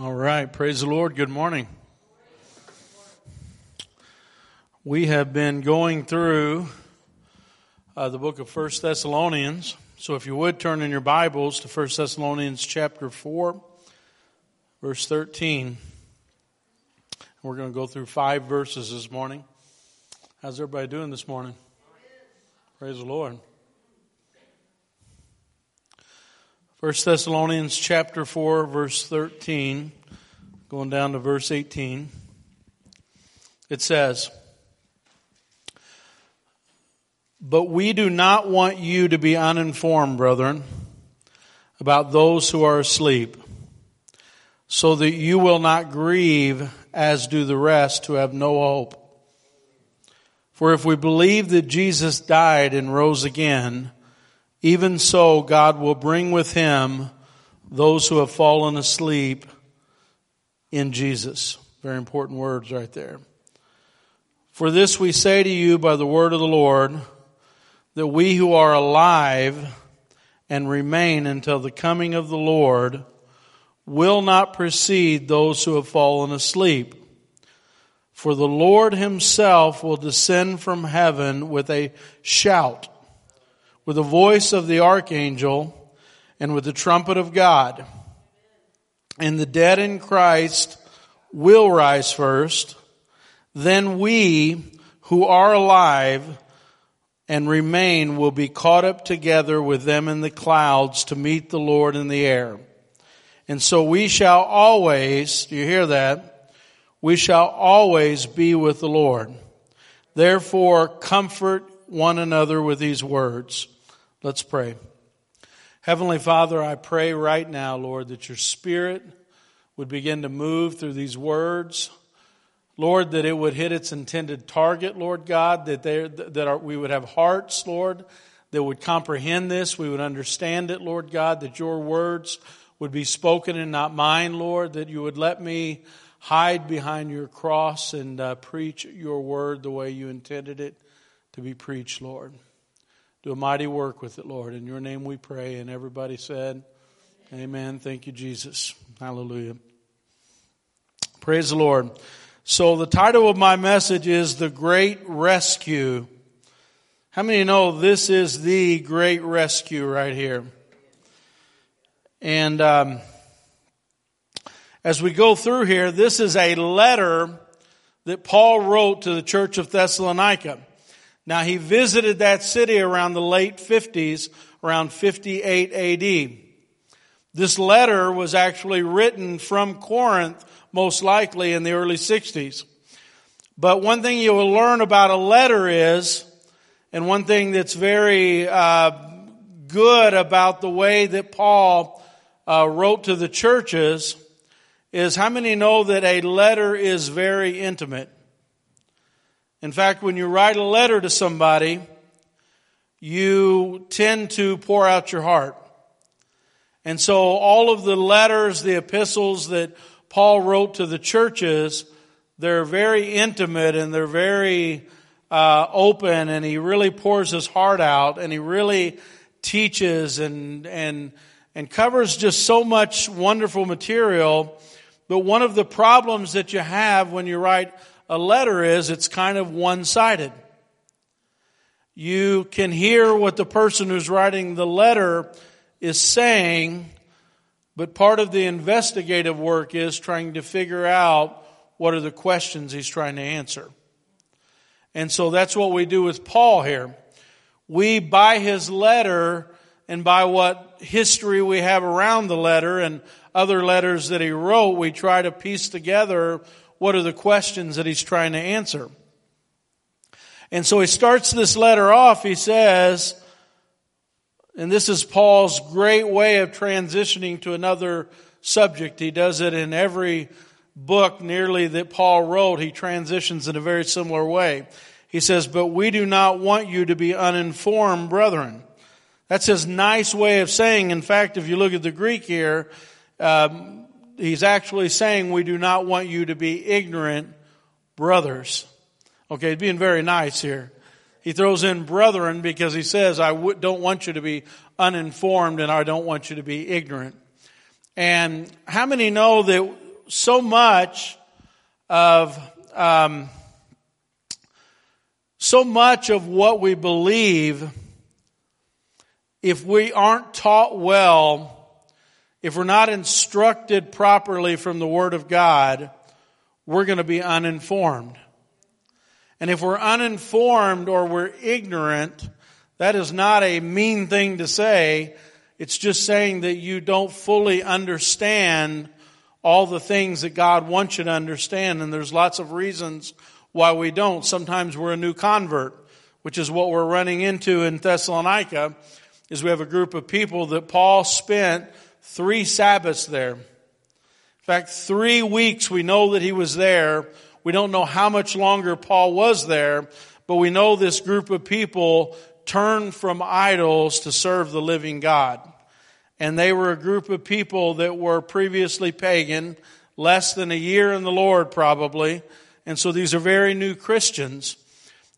All right, praise the Lord. Good morning. We have been going through the book of 1 Thessalonians. So if you would turn in your Bibles to 1 Thessalonians chapter 4, verse 13. We're going to go through 5 verses this morning. How's everybody doing this morning? Praise the Lord. 1 Thessalonians chapter 4, verse 13, going down to verse 18, it says, "But we do not want you to be uninformed, brethren, about those who are asleep, so that you will not grieve as do the rest who have no hope. For if we believe that Jesus died and rose again, even so, God will bring with him those who have fallen asleep in Jesus." Very important words right there. "For this we say to you by the word of the Lord, that we who are alive and remain until the coming of the Lord will not precede those who have fallen asleep. For the Lord himself will descend from heaven with a shout, with the voice of the archangel, and with the trumpet of God. And the dead in Christ will rise first. Then we who are alive and remain will be caught up together with them in the clouds to meet the Lord in the air. And so we shall always," do you hear that? "We shall always be with the Lord. Therefore, comfort one another with these words." Let's pray. Heavenly Father, I pray right now, Lord, that your Spirit would begin to move through these words. Lord, that it would hit its intended target, Lord God, we would have hearts, Lord, that would comprehend this. We would understand it, Lord God, that your words would be spoken and not mine, Lord, that you would let me hide behind your cross and preach your word the way you intended it to be preached, Lord. Do a mighty work with it, Lord. In your name we pray. And everybody said, amen. Amen. Thank you, Jesus. Hallelujah. Praise the Lord. So the title of my message is The Great Rescue. How many know this is the great rescue right here? And as we go through here, this is a letter that Paul wrote to the church of Thessalonica. Now, he visited that city around the late 50s, around 58 AD. This letter was actually written from Corinth, most likely in the early 60s. But one thing you will learn about a letter is, and one thing that's very good about the way that Paul wrote to the churches, is how many know that a letter is very intimate? In fact, when you write a letter to somebody, you tend to pour out your heart. And so all of the letters, the epistles that Paul wrote to the churches, they're very intimate and they're very open, and he really pours his heart out, and he really teaches and covers just so much wonderful material. But one of the problems that you have when you write a letter is it's kind of one-sided. You can hear what the person who's writing the letter is saying, but part of the investigative work is trying to figure out what are the questions he's trying to answer. And so that's what we do with Paul here. We, by his letter and by what history we have around the letter and other letters that he wrote, we try to piece together what are the questions that he's trying to answer. And so he starts this letter off, he says, and this is Paul's great way of transitioning to another subject. He does it in every book nearly that Paul wrote. He transitions in a very similar way. He says, "But we do not want you to be uninformed, brethren." That's his nice way of saying, in fact, if you look at the Greek here, he's actually saying, "We do not want you to be ignorant, brothers." Okay, he's being very nice here. He throws in brethren because he says, "I don't want you to be uninformed and I don't want you to be ignorant." And how many know that so much of what we believe, if we aren't taught well, if we're not instructed properly from the Word of God, we're going to be uninformed. And if we're uninformed or we're ignorant, that is not a mean thing to say. It's just saying that you don't fully understand all the things that God wants you to understand. And there's lots of reasons why we don't. Sometimes we're a new convert, which is what we're running into in Thessalonica, is we have a group of people that Paul spent 3 Sabbaths there. In fact, 3 weeks we know that he was there. We don't know how much longer Paul was there, but we know this group of people turned from idols to serve the living God. And they were a group of people that were previously pagan, less than a year in the Lord probably. And so these are very new Christians.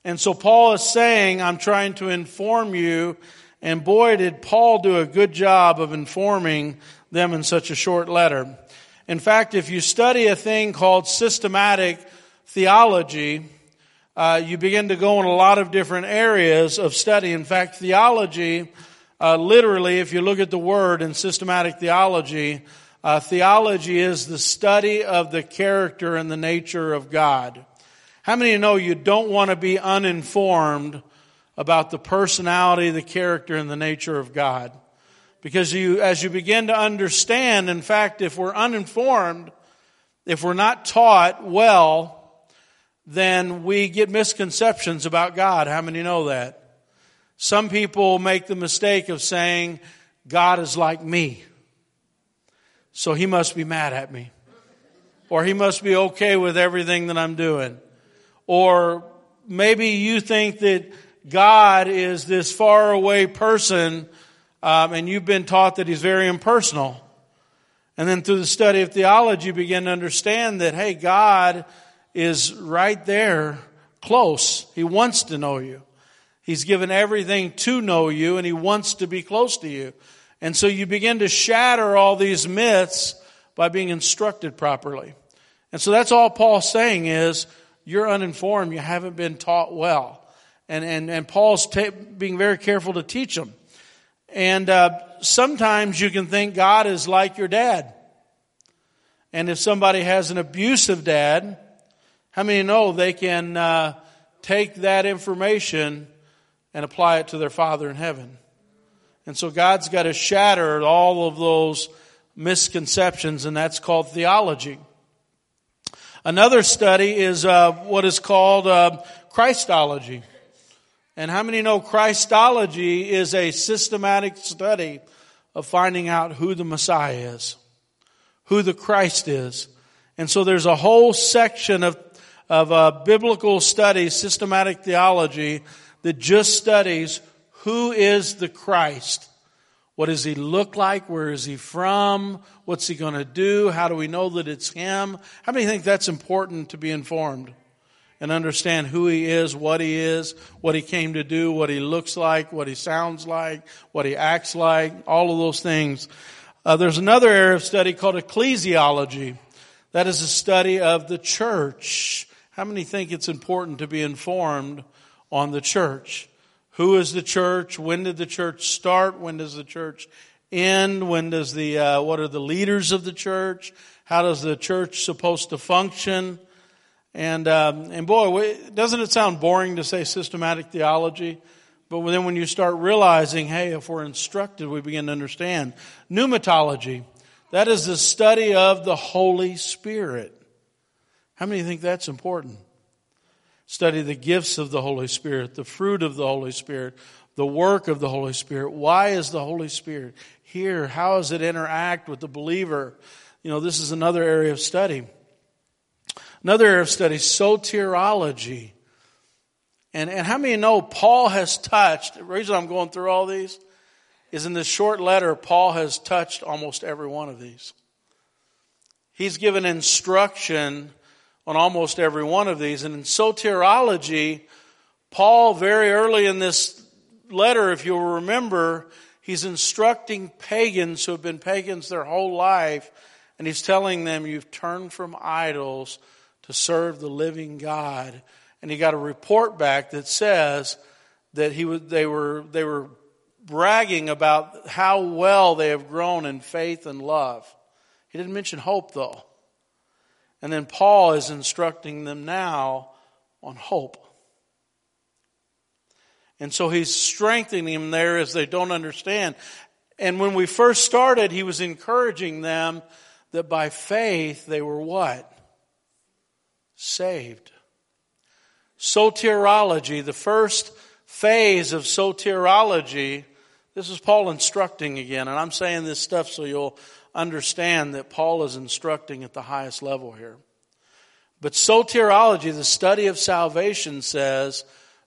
And so Paul is saying, I'm trying to inform you. And boy, did Paul do a good job of informing them in such a short letter. In fact, if you study a thing called systematic theology, you begin to go in a lot of different areas of study. In fact, theology, literally, if you look at the word in systematic theology, theology is the study of the character and the nature of God. How many of you know you don't want to be uninformed about the personality, the character, and the nature of God? Because as you begin to understand, in fact, if we're uninformed, if we're not taught well, then we get misconceptions about God. How many know that? Some people make the mistake of saying, God is like me, so he must be mad at me. Or he must be okay with everything that I'm doing. Or maybe you think that God is this faraway person, and you've been taught that he's very impersonal. And then through the study of theology, you begin to understand that, hey, God is right there, close. He wants to know you. He's given everything to know you, and he wants to be close to you. And so you begin to shatter all these myths by being instructed properly. And so that's all Paul's saying is, you're uninformed, you haven't been taught well. And Paul's being very careful to teach them. And sometimes you can think God is like your dad. And if somebody has an abusive dad, how many know they can take that information and apply it to their Father in heaven? And so God's got to shatter all of those misconceptions, and that's called theology. Another study is what is called Christology. And how many know Christology is a systematic study of finding out who the Messiah is, who the Christ is? And so there's a whole section of biblical studies, systematic theology, that just studies who is the Christ. What does he look like? Where is he from? What's he going to do? How do we know that it's him? How many think that's important to be informed and understand who he is, what he came to do, what he looks like, what he sounds like, what he acts like, all of those things? There's another area of study called ecclesiology. That is a study of the church. How many think it's important to be informed on the church? Who is the church? When did the church start? When does the church end? When does what are the leaders of the church? How does the church supposed to function? And boy, doesn't it sound boring to say systematic theology? But then when you start realizing, hey, if we're instructed, we begin to understand. Pneumatology, that is the study of the Holy Spirit. How many think that's important? Study the gifts of the Holy Spirit, the fruit of the Holy Spirit, the work of the Holy Spirit. Why is the Holy Spirit here? How does it interact with the believer? You know, this is another area of study. Another area of study, soteriology. And how many know Paul has touched, the reason I'm going through all these is in this short letter, Paul has touched almost every one of these. He's given instruction on almost every one of these. And in soteriology, Paul very early in this letter, if you'll remember, he's instructing pagans who have been pagans their whole life. And he's telling them, you've turned from idols to serve the living God. And he got a report back that says that they were bragging about how well they have grown in faith and love. He didn't mention hope, though. And then Paul is instructing them now on hope. And so he's strengthening them there as they don't understand. And when we first started, he was encouraging them that by faith they were what? Saved. Soteriology, the first phase of soteriology, this is Paul instructing again. And I'm saying this stuff so you'll understand that Paul is instructing at the highest level here. But soteriology, the study of salvation, says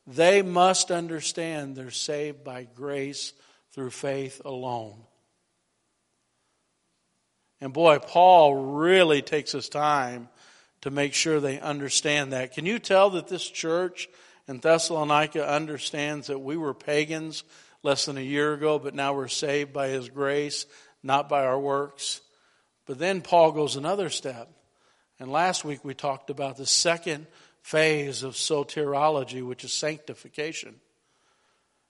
they must understand they're saved by grace through faith alone. And boy, Paul really takes his time to make sure they understand that. Can you tell that this church in Thessalonica understands that we were pagans less than a year ago, but now we're saved by his grace, not by our works? But then Paul goes another step. And last week we talked about the second phase of soteriology, which is sanctification.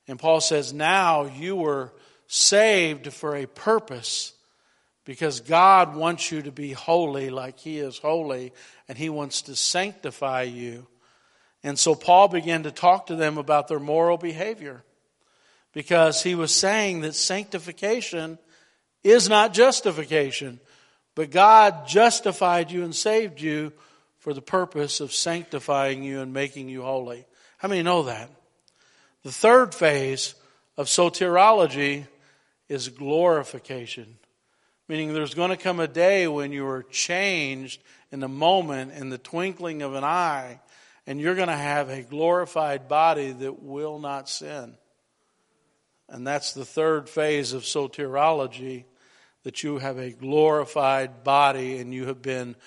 And Paul says, now you were saved for a purpose, because God wants you to be holy like he is holy, and he wants to sanctify you. And so Paul began to talk to them about their moral behavior, because he was saying that sanctification is not justification, but God justified you and saved you for the purpose of sanctifying you and making you holy. How many know that? The third phase of soteriology is glorification. Meaning there's going to come a day when you are changed in a moment, in the twinkling of an eye, and you're going to have a glorified body that will not sin. And that's the third phase of soteriology, that you have a glorified body and you have been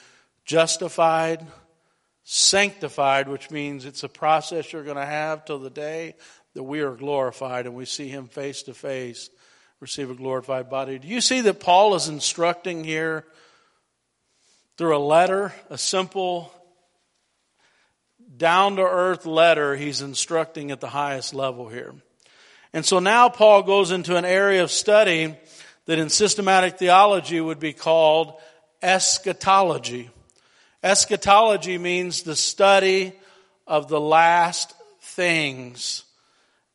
justified, sanctified, which means it's a process you're going to have till the day that we are glorified and we see him face to face. Receive a glorified body. Do you see that Paul is instructing here through a letter, a simple, down-to-earth letter? He's instructing at the highest level here. And so now Paul goes into an area of study that in systematic theology would be called eschatology. Eschatology means the study of the last things.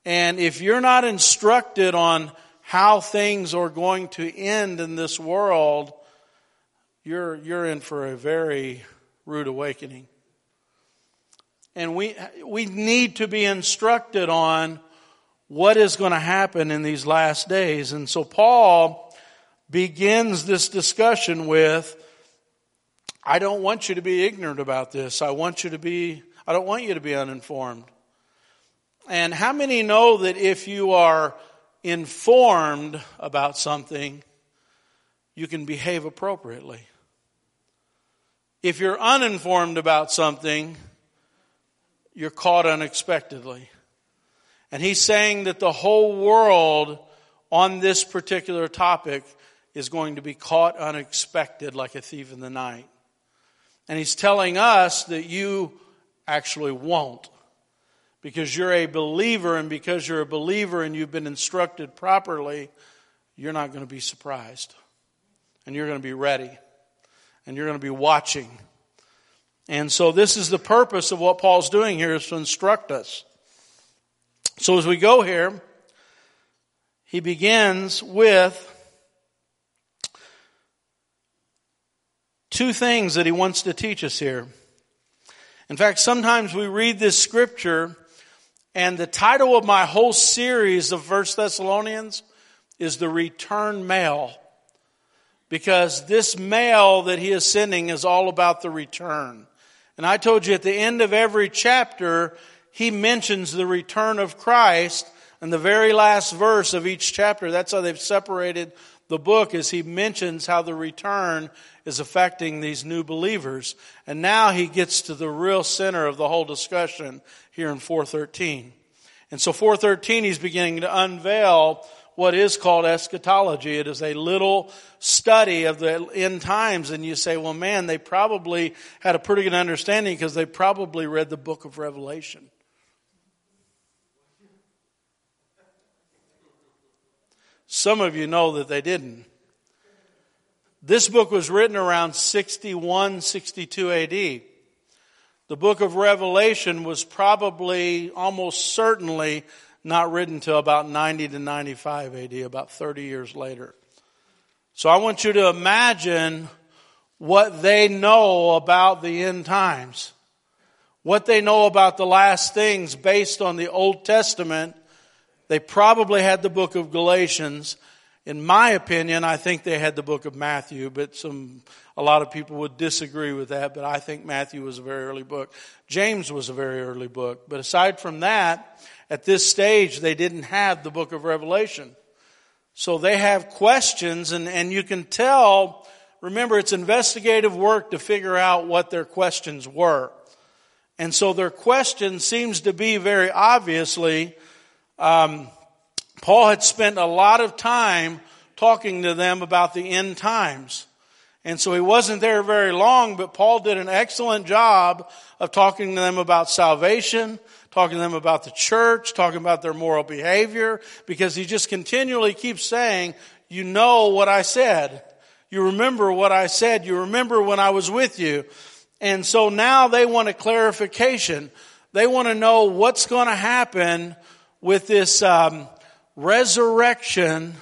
And if you're not instructed on how things are going to end in this world, you're in for a very rude awakening. And we need to be instructed on what is going to happen in these last days. And so Paul begins this discussion with, I don't want you to be ignorant about this. I don't want you to be uninformed. And how many know that if you are informed about something, you can behave appropriately? If you're uninformed about something, you're caught unexpectedly. And he's saying that the whole world on this particular topic is going to be caught unexpected like a thief in the night. And he's telling us that you actually won't, because you're a believer, and because you're a believer and you've been instructed properly, you're not going to be surprised. And you're going to be ready. And you're going to be watching. And so this is the purpose of what Paul's doing here, is to instruct us. So as we go here, he begins with two things that he wants to teach us here. In fact, sometimes we read this scripture, and the title of my whole series of 1 Thessalonians is The Return Mail, because this mail that he is sending is all about the return. And I told you at the end of every chapter, he mentions the return of Christ, and the very last verse of each chapter, that's how they've separated the book, is he mentions how the return is affecting these new believers. And now he gets to the real center of the whole discussion here in 4:13. And so 4:13, he's beginning to unveil what is called eschatology. It is a little study of the end times. And you say, well, man, they probably had a pretty good understanding because they probably read the book of Revelation. Some of you know that they didn't. This book was written around 61, 62 AD. The book of Revelation was probably almost certainly not written until about 90 to 95 AD, about 30 years later. So I want you to imagine what they know about the end times, what they know about the last things based on the Old Testament. They probably had the book of Galatians. In my opinion, I think they had the book of Matthew, but a lot of people would disagree with that, but I think Matthew was a very early book. James was a very early book. But aside from that, at this stage, they didn't have the book of Revelation. So they have questions, and you can tell, remember, it's investigative work to figure out what their questions were. And so their question seems to be very obviously, Paul had spent a lot of time talking to them about the end times. And so he wasn't there very long, but Paul did an excellent job of talking to them about salvation, talking to them about the church, talking about their moral behavior, because he just continually keeps saying, you know what I said. You remember what I said. You remember when I was with you. And so now they want a clarification. They want to know what's going to happen with this resurrection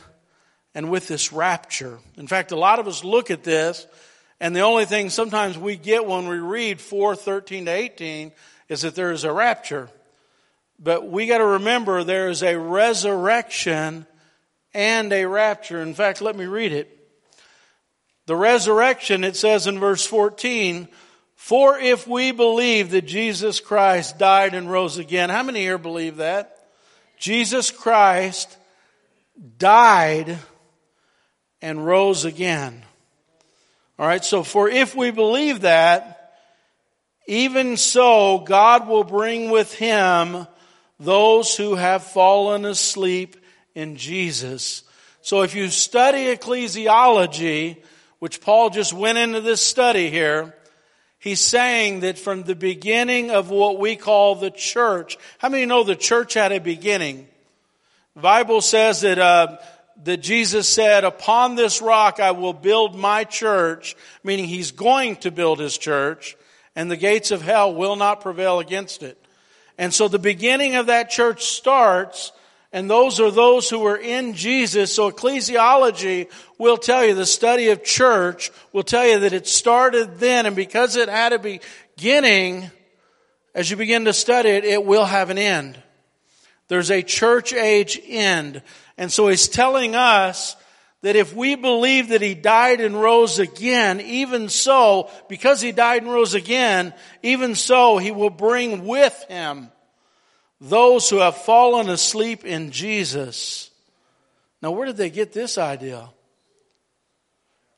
and with this rapture. In fact, a lot of us look at this, and the only thing sometimes we get when we read 4:13-18 is that there is a rapture. But we got to remember there is a resurrection and a rapture. In fact, let me read it. The resurrection, it says in verse 14, for if we believe that Jesus Christ died and rose again. How many here believe that? Jesus Christ died and rose again. All right, so for if we believe that, even so God will bring with him those who have fallen asleep in Jesus. So if you study ecclesiology, which Paul just went into this study here, he's saying that from the beginning of what we call the church. How many know the church had a beginning? The Bible says that Jesus said, upon this rock I will build my church, meaning he's going to build his church, and the gates of hell will not prevail against it. And so the beginning of that church starts, and those are those who are in Jesus. So ecclesiology will tell you, the study of church will tell you that it started then. And because it had a beginning, as you begin to study it, it will have an end. There's a church age end. And so he's telling us that if we believe that he died and rose again, even so, because he died and rose again, even so he will bring with him those who have fallen asleep in Jesus. Now, where did they get this idea?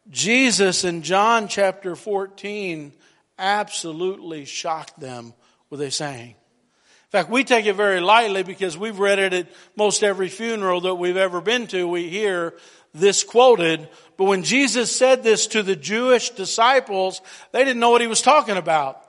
Jesus in John chapter 14 absolutely shocked them with a saying. In fact, we take it very lightly because we've read it at most every funeral that we've ever been to. We hear this quoted. But when Jesus said this to the Jewish disciples, they didn't know what he was talking about.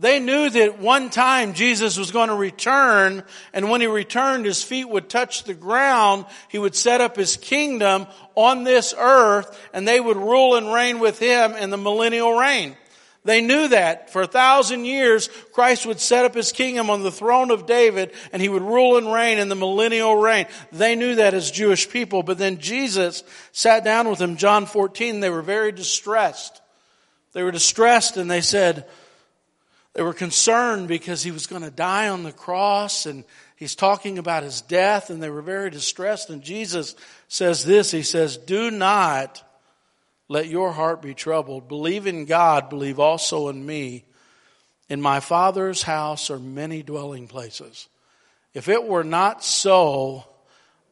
They knew that one time Jesus was going to return, and when he returned, his feet would touch the ground. He would set up his kingdom on this earth, and they would rule and reign with him in the millennial reign. They knew that. For 1,000 years, Christ would set up his kingdom on the throne of David, and he would rule and reign in the millennial reign. They knew that as Jewish people. But then Jesus sat down with them, John 14. They were very distressed. They were distressed, and they said, they were concerned because he was going to die on the cross, and he's talking about his death, and they were very distressed. And Jesus says this, he says, do not let your heart be troubled. Believe in God, believe also in me. In my Father's house are many dwelling places. If it were not so,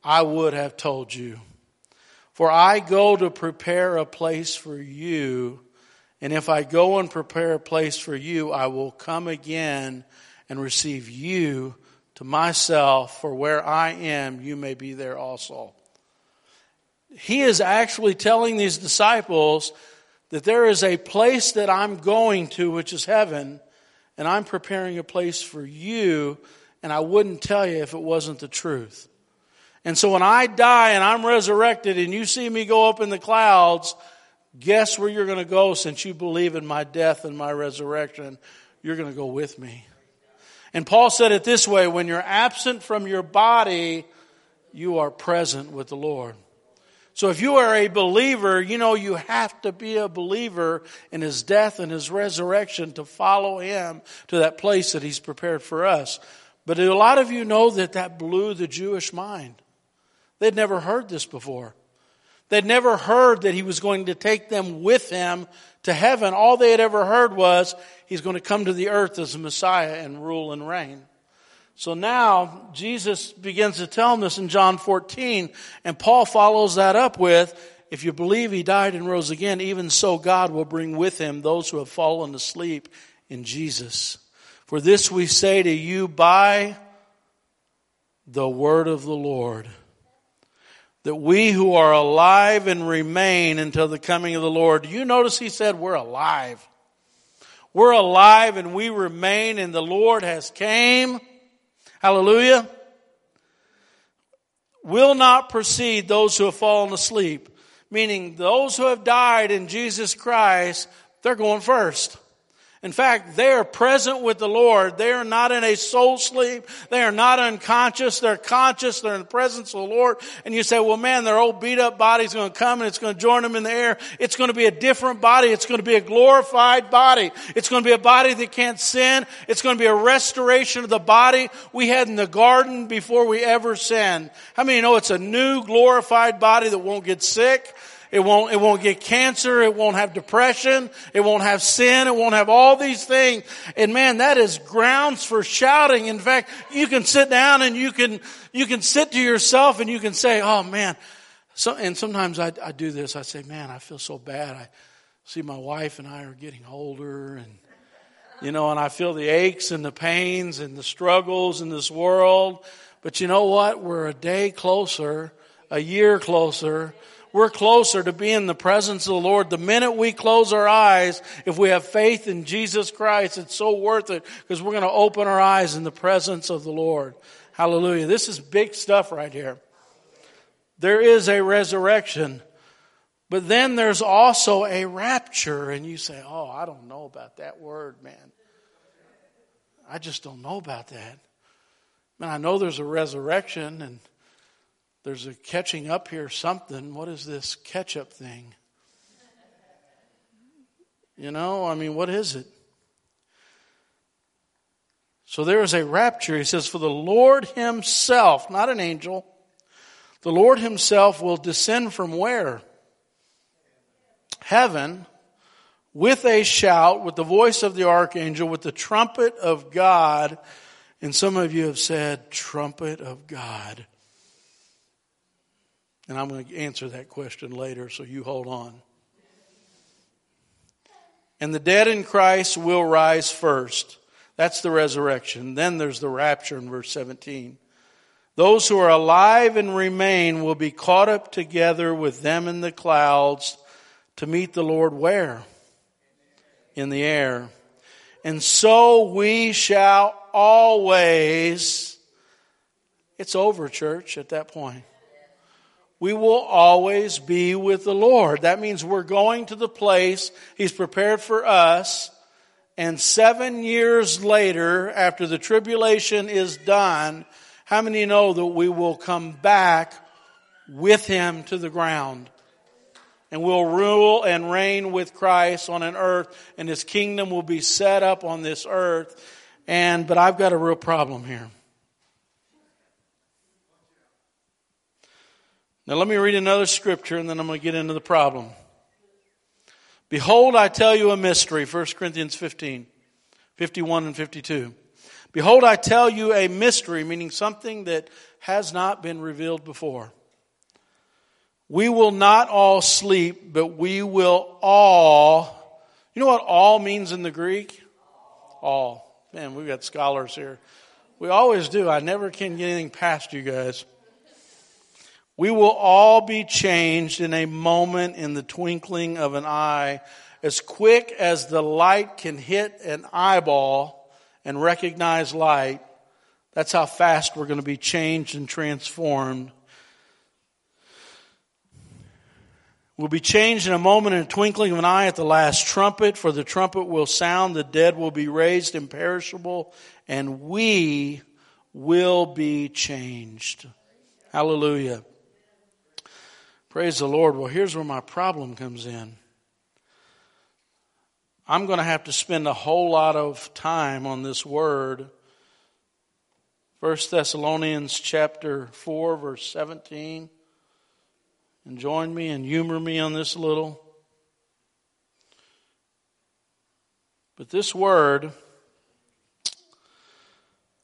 I would have told you. For I go to prepare a place for you. And if I go and prepare a place for you, I will come again and receive you to myself, for where I am, you may be there also. he is actually telling these disciples that there is a place that I'm going to, which is heaven, and I'm preparing a place for you, and I wouldn't tell you if it wasn't the truth. And so when I die and I'm resurrected and you see me go up in the clouds, guess where you're going to go since you believe in my death and my resurrection? You're going to go with me. And Paul said it this way, when you're absent from your body, you are present with the Lord. So if you are a believer, you know you have to be a believer in his death and his resurrection to follow him to that place that he's prepared for us. But a lot of you know that that blew the Jewish mind. They'd never heard this before. They'd never heard that he was going to take them with him to heaven. All they had ever heard was he's going to come to the earth as a Messiah and rule and reign. So now Jesus begins to tell them this in John 14, and Paul follows that up with, if you believe he died and rose again, even so God will bring with him those who have fallen asleep in Jesus. For this we say to you by the word of the Lord, that we who are alive and remain until the coming of the Lord. You notice he said we're alive. We're alive and we remain, and the Lord has came. Hallelujah. Will not precede those who have fallen asleep. Meaning those who have died in Jesus Christ, they're going first. In fact, they are present with the Lord. They are not in a soul sleep. They are not unconscious. They're conscious. They're in the presence of the Lord. And you say, well, man, their old beat up body's going to come and it's going to join them in the air. It's going to be a different body. It's going to be a glorified body. It's going to be a body that can't sin. It's going to be a restoration of the body we had in the garden before we ever sinned. How many know it's a new glorified body that won't get sick? It won't get cancer. It won't have depression. It won't have sin. It won't have all these things. And man, that is grounds for shouting. In fact, you can sit down and you can sit to yourself and you can say, oh man. So, and sometimes I do this. I say, man, I feel so bad. I see my wife and I are getting older, and you know, and I feel the aches and the pains and the struggles in this world. But you know what? We're a day closer, a year closer. We're closer to being in the presence of the Lord. The minute we close our eyes, if we have faith in Jesus Christ, it's so worth it, because we're going to open our eyes in the presence of the Lord. Hallelujah. This is big stuff right here. There is a resurrection, but then there's also a rapture. And you say, oh, I don't know about that word, man. I just don't know about that. Man, I know there's a resurrection and there's a catching up here something. What is this catch-up thing? You know, I mean, what is it? So there is a rapture. He says, for the Lord himself, not an angel, the Lord himself will descend from where? Heaven, with a shout, with the voice of the archangel, with the trumpet of God. And some of you have said, trumpet of God. And I'm going to answer that question later, so you hold on. And the dead in Christ will rise first. That's the resurrection. Then there's the rapture in verse 17. Those who are alive and remain will be caught up together with them in the clouds to meet the Lord where? In the air. And so we shall always... It's over, church, at that point. We will always be with the Lord. That means we're going to the place he's prepared for us. And 7 years later, after the tribulation is done, how many know that we will come back with him to the ground? And we'll rule and reign with Christ on an earth, and his kingdom will be set up on this earth. But I've got a real problem here. Now let me read another scripture and then I'm going to get into the problem. Behold, I tell you a mystery. 1 Corinthians 15, 51 and 52. Behold, I tell you a mystery, meaning something that has not been revealed before. We will not all sleep, but we will all... You know what all means in the Greek? All. Man, we've got scholars here. We always do. I never can get anything past you guys. We will all be changed in a moment, in the twinkling of an eye, as quick as the light can hit an eyeball and recognize light. That's how fast we're going to be changed and transformed. We'll be changed in a moment, in a twinkling of an eye, at the last trumpet. For the trumpet will sound, the dead will be raised imperishable, and we will be changed. Hallelujah. Praise the Lord. Well, here's where my problem comes in. I'm going to have to spend a whole lot of time on this word. 1 Thessalonians chapter 4, verse 17. And join me and humor me on this a little. But this word,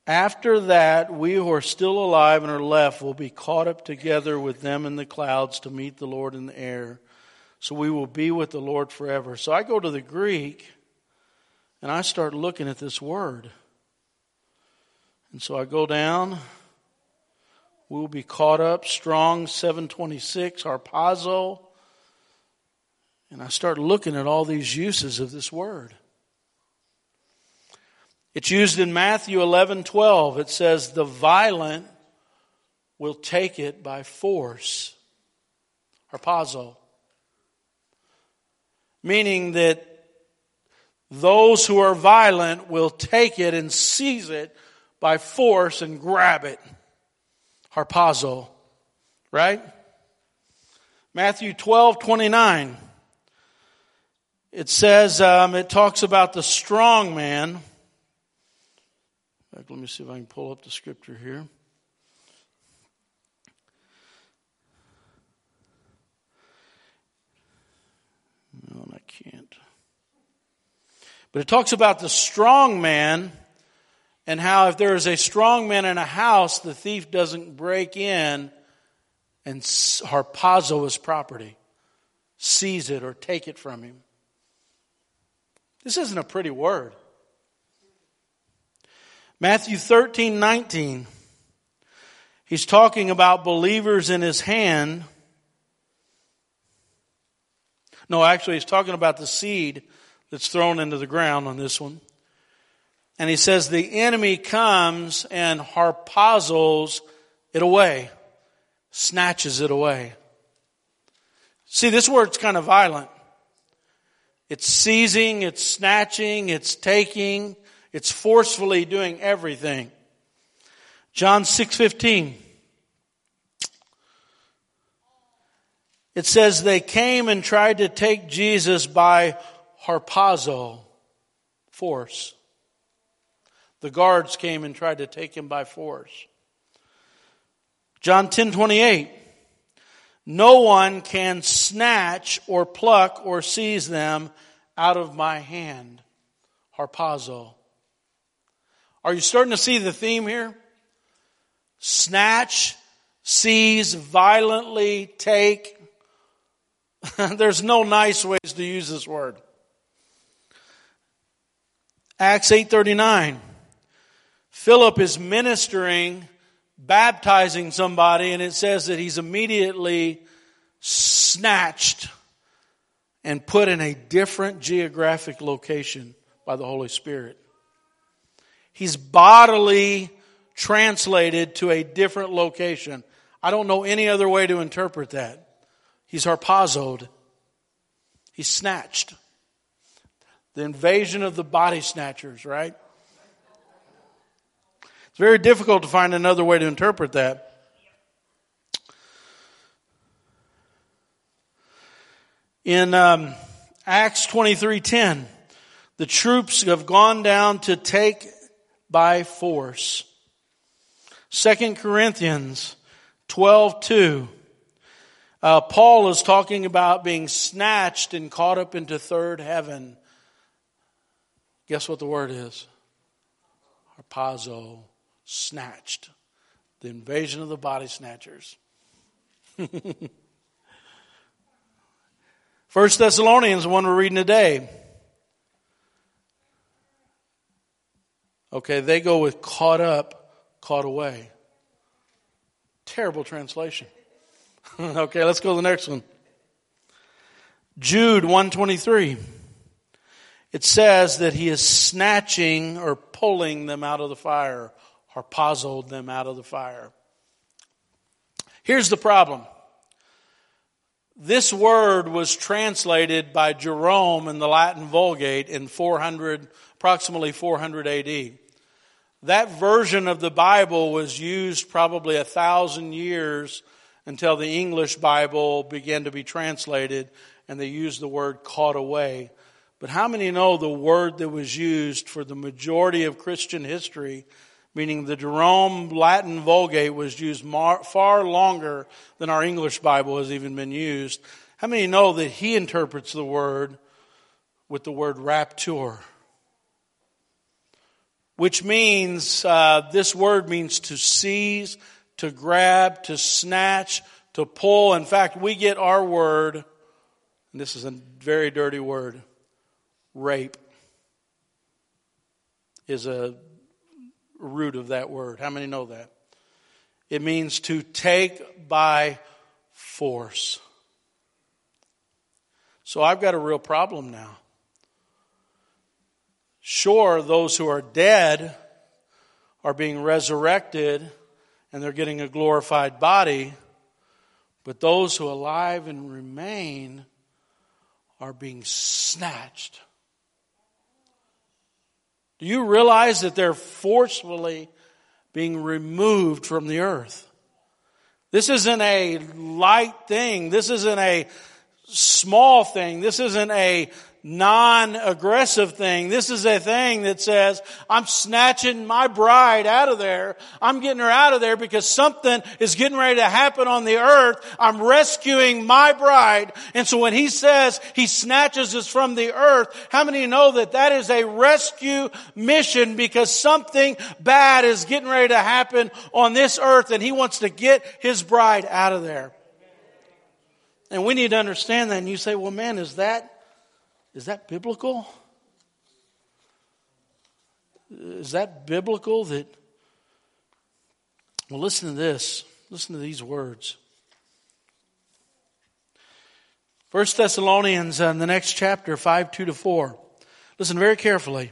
after that, we who are still alive and are left will be caught up together with them in the clouds to meet the Lord in the air. So we will be with the Lord forever. So I go to the Greek and I start looking at this word. And so I go down. We will be caught up, strong, 726, harpazo. And I start looking at all these uses of this word. It's used in Matthew 11:12. It says, the violent will take it by force. Harpazo. Meaning that those who are violent will take it and seize it by force and grab it. Harpazo, right? Matthew 12:29. It says, it talks about the strong man. Let me see if I can pull up the scripture here. No, I can't. But it talks about the strong man. And how if there is a strong man in a house, the thief doesn't break in and harpazo his property, seize it or take it from him. This isn't a pretty word. Matthew 13:19. He's talking about believers in his hand. No, actually, he's talking about the seed that's thrown into the ground on this one. And he says the enemy comes and harpazos it away, snatches it away. See, this word's kind of violent. It's seizing, it's snatching, it's taking, it's forcefully doing everything. John 6:15. It says they came and tried to take Jesus by harpazo, force. The guards came and tried to take him by force. John 10:28. No one can snatch or pluck or seize them out of my hand. Harpazo. Are you starting to see the theme here? Snatch, seize, violently take. There's no nice ways to use this word. Acts 8:39. Philip is ministering, baptizing somebody, and it says that he's immediately snatched and put in a different geographic location by the Holy Spirit. He's bodily translated to a different location. I don't know any other way to interpret that. He's harpazoed. He's snatched. The invasion of the body snatchers, right? It's very difficult to find another way to interpret that. In Acts 23:10, the troops have gone down to take by force. 2 Corinthians 12:2, Paul is talking about being snatched and caught up into third heaven. Guess what the word is? Harpazo. Snatched. The invasion of the body snatchers. 1 Thessalonians, the one we're reading today. Okay, they go with caught up, caught away. Terrible translation. Okay, let's go to the next one. Jude 1:23. It says that he is snatching or pulling them out of the fire, harpazoed them out of the fire. Here's the problem. This word was translated by Jerome in the Latin Vulgate in approximately 400 AD. That version of the Bible was used probably 1,000 years until the English Bible began to be translated, and they used the word caught away. But how many know the word that was used for the majority of Christian history, meaning the Jerome Latin Vulgate, was used far longer than our English Bible has even been used? How many know that he interprets the word with the word rapture? Which means, this word means to seize, to grab, to snatch, to pull. In fact, we get our word, and this is a very dirty word, rape is a root of that word. How many know that? It means to take by force. So I've got a real problem now. Sure, those who are dead are being resurrected and they're getting a glorified body, but those who are alive and remain are being snatched. Do you realize that they're forcefully being removed from the earth? This isn't a light thing. This isn't a small thing. This isn't a non-aggressive thing. This is a thing that says, I'm snatching my bride out of there. I'm getting her out of there because something is getting ready to happen on the earth. I'm rescuing my bride. And so when he says he snatches us from the earth, how many know that that is a rescue mission because something bad is getting ready to happen on this earth and he wants to get his bride out of there? And we need to understand that. And you say, well, man, is that biblical? Is that biblical that... Well, listen to this. Listen to these words. 1 Thessalonians, in the next chapter, 5:2-4. Listen very carefully.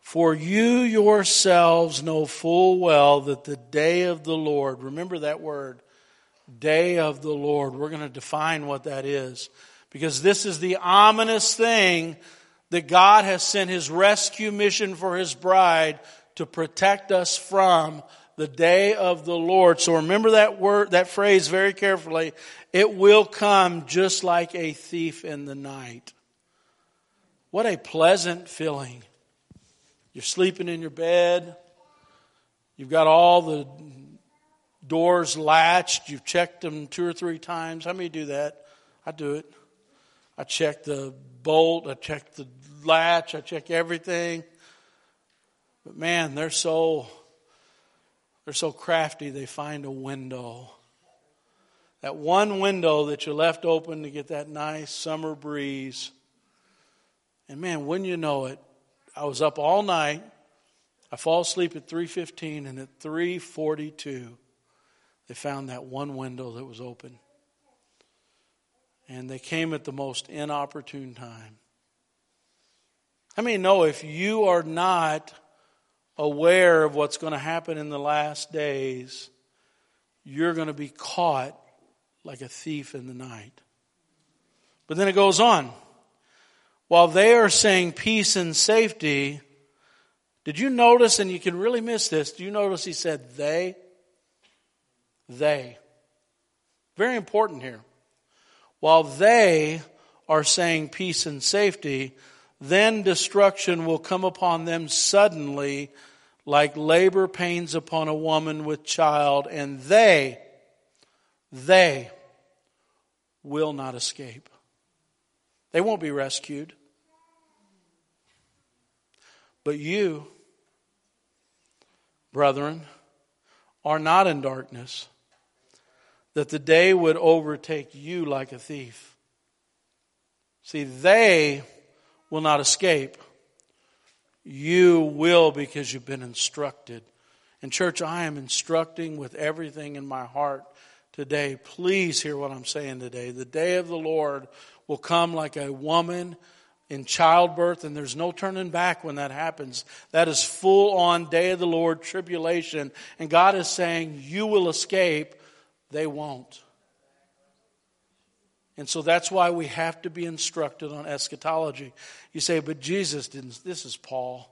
For you yourselves know full well that the day of the Lord... Remember that word, day of the Lord. We're going to define what that is. Because this is the ominous thing that God has sent his rescue mission for his bride to protect us from, the day of the Lord. So remember that word, that phrase very carefully. It will come just like a thief in the night. What a pleasant feeling. You're sleeping in your bed. You've got all the doors latched. You've checked them 2 or 3 times. How many do that? I do it. I check the bolt, I check the latch, I check everything. But man, they're so crafty, they find a window. That one window that you left open to get that nice summer breeze. And man, wouldn't you know it, I was up all night. I fall asleep at 3:15, and at 3:42, they found that one window that was open. And they came at the most inopportune time. How many know if you are not aware of what's going to happen in the last days, you're going to be caught like a thief in the night? But then it goes on. While they are saying peace and safety, did you notice, and you can really miss this, do you notice he said they? They. Very important here. While they are saying peace and safety, then destruction will come upon them suddenly like labor pains upon a woman with child, and they will not escape. They won't be rescued. But you, brethren, are not in darkness, that the day would overtake you like a thief. See, they will not escape. You will, because you've been instructed. And church, I am instructing with everything in my heart today. Please hear what I'm saying today. The day of the Lord will come like a woman in childbirth, and there's no turning back when that happens. That is full-on day of the Lord tribulation. And God is saying, you will escape, they won't. And so that's why we have to be instructed on eschatology. You say, but Jesus didn't. This is Paul.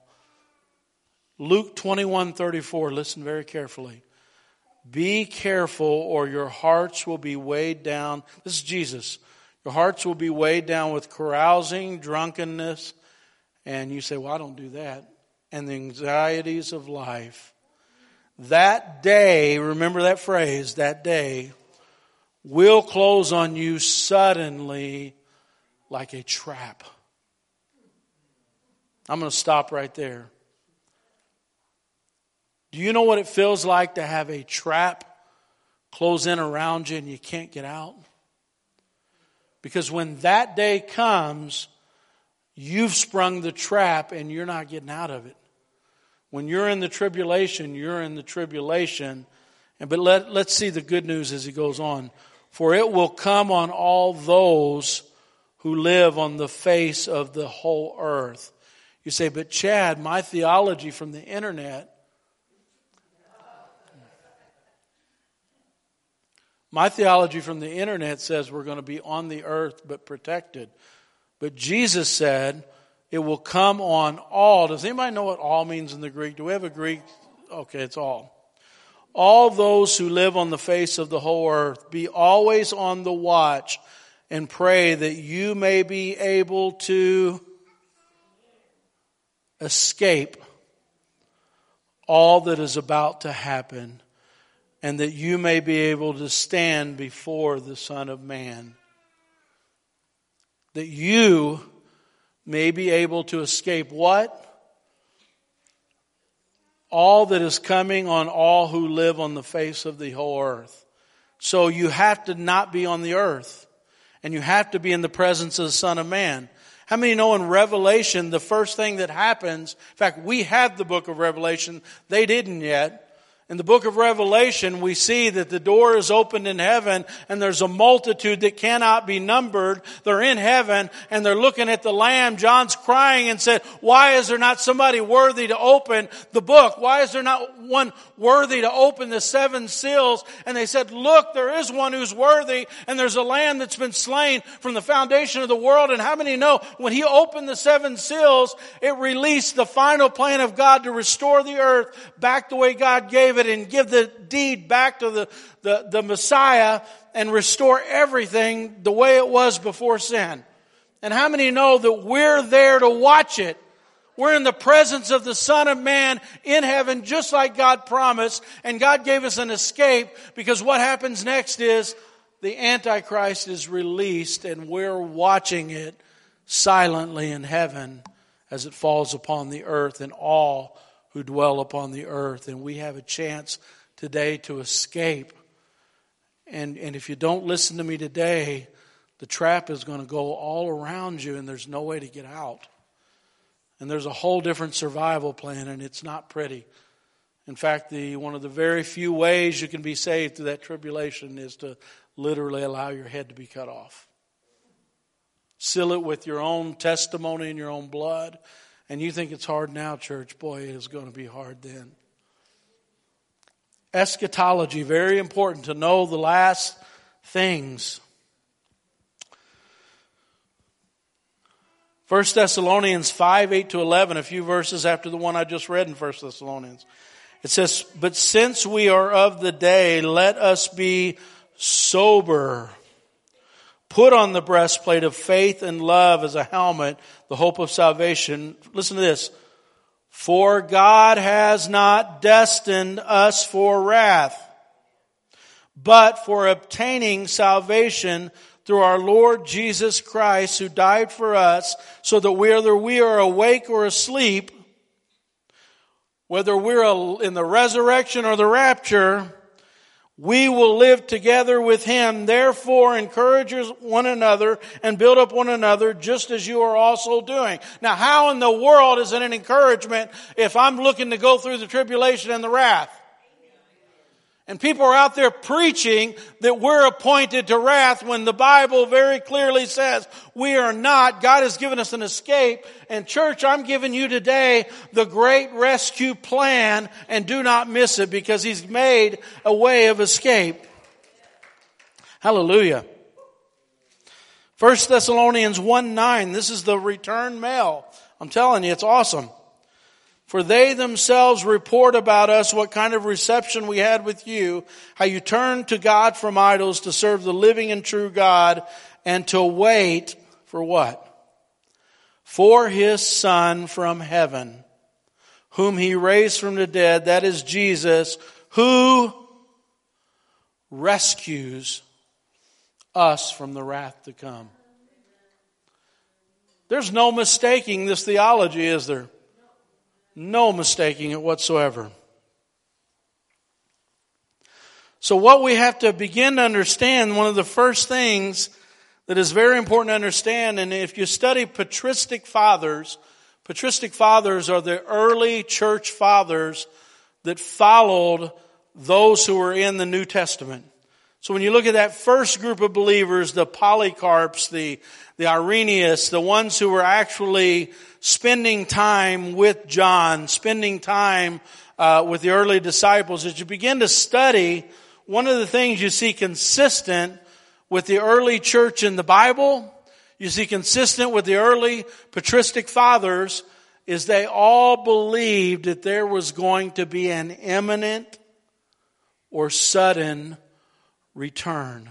Luke 21:34, listen very carefully. Be careful or your hearts will be weighed down. This is Jesus. Your hearts will be weighed down with carousing, drunkenness. And you say, well, I don't do that. And the anxieties of life. That day, remember that phrase, that day, will close on you suddenly like a trap. I'm going to stop right there. Do you know what it feels like to have a trap close in around you and you can't get out? Because when that day comes, you've sprung the trap and you're not getting out of it. When you're in the tribulation. But let's see the good news as he goes on. For it will come on all those who live on the face of the whole earth. You say, but Chad, my theology from the internet, my theology from the internet says we're going to be on the earth but protected. But Jesus said it will come on all. Does anybody know what all means in the Greek? Do we have a Greek? Okay, it's all. All those who live on the face of the whole earth, be always on the watch and pray that you may be able to escape all that is about to happen, and that you may be able to stand before the Son of Man. That you may be able to escape what? All that is coming on all who live on the face of the whole earth. So you have to not be on the earth. And you have to be in the presence of the Son of Man. How many know in Revelation, the first thing that happens, in fact, we have the book of Revelation, they didn't yet. In the book of Revelation, we see that the door is opened in heaven and there's a multitude that cannot be numbered. They're in heaven and they're looking at the Lamb. John's crying and said, why is there not somebody worthy to open the book? Why is there not one worthy to open the seven seals? And they said, look, there is one who's worthy, and there's a Lamb that's been slain from the foundation of the world. And how many know when he opened the seven seals, it released the final plan of God to restore the earth back the way God gave it, and give the deed back to the Messiah and restore everything the way it was before sin. And how many know that we're there to watch it? We're in the presence of the Son of Man in heaven, just like God promised. And God gave us an escape, because what happens next is the Antichrist is released, and we're watching it silently in heaven as it falls upon the earth in awe who dwell upon the earth. And we have a chance today to escape. And if you don't listen to me today, the trap is going to go all around you and there's no way to get out. And there's a whole different survival plan, and it's not pretty. In fact, one of the very few ways you can be saved through that tribulation is to literally allow your head to be cut off. Seal it with your own testimony and your own blood. And you think it's hard now, church. Boy, it is going to be hard then. Eschatology, very important to know the last things. 1 Thessalonians 5, 8 to 11, a few verses after the one I just read in 1 Thessalonians. It says, but since we are of the day, let us be sober. Put on the breastplate of faith and love as a helmet, the hope of salvation. Listen to this. For God has not destined us for wrath, but for obtaining salvation through our Lord Jesus Christ, who died for us, so that whether we are awake or asleep, whether we're in the resurrection or the rapture, we will live together with him. Therefore, encourage one another and build up one another, just as you are also doing. Now, how in the world is it an encouragement if I'm looking to go through the tribulation and the wrath? And people are out there preaching that we're appointed to wrath when the Bible very clearly says we are not. God has given us an escape. And church, I'm giving you today the great rescue plan, and do not miss it, because He's made a way of escape. Hallelujah. 1 Thessalonians 1:9. This is the return mail. I'm telling you, it's awesome. For they themselves report about us what kind of reception we had with you, how you turned to God from idols to serve the living and true God, and to wait for what? For His Son from heaven, whom He raised from the dead, that is Jesus, who rescues us from the wrath to come. There's no mistaking this theology, is there? No mistaking it whatsoever. So what we have to begin to understand, one of the first things that is very important to understand, and if you study patristic fathers are the early church fathers that followed those who were in the New Testament. So when you look at that first group of believers, the Polycarps, the Irenaeus, the ones who were actually spending time with John, spending time with the early disciples, as you begin to study, one of the things you see consistent with the early church in the Bible, you see consistent with the early patristic fathers, is they all believed that there was going to be an imminent or sudden return.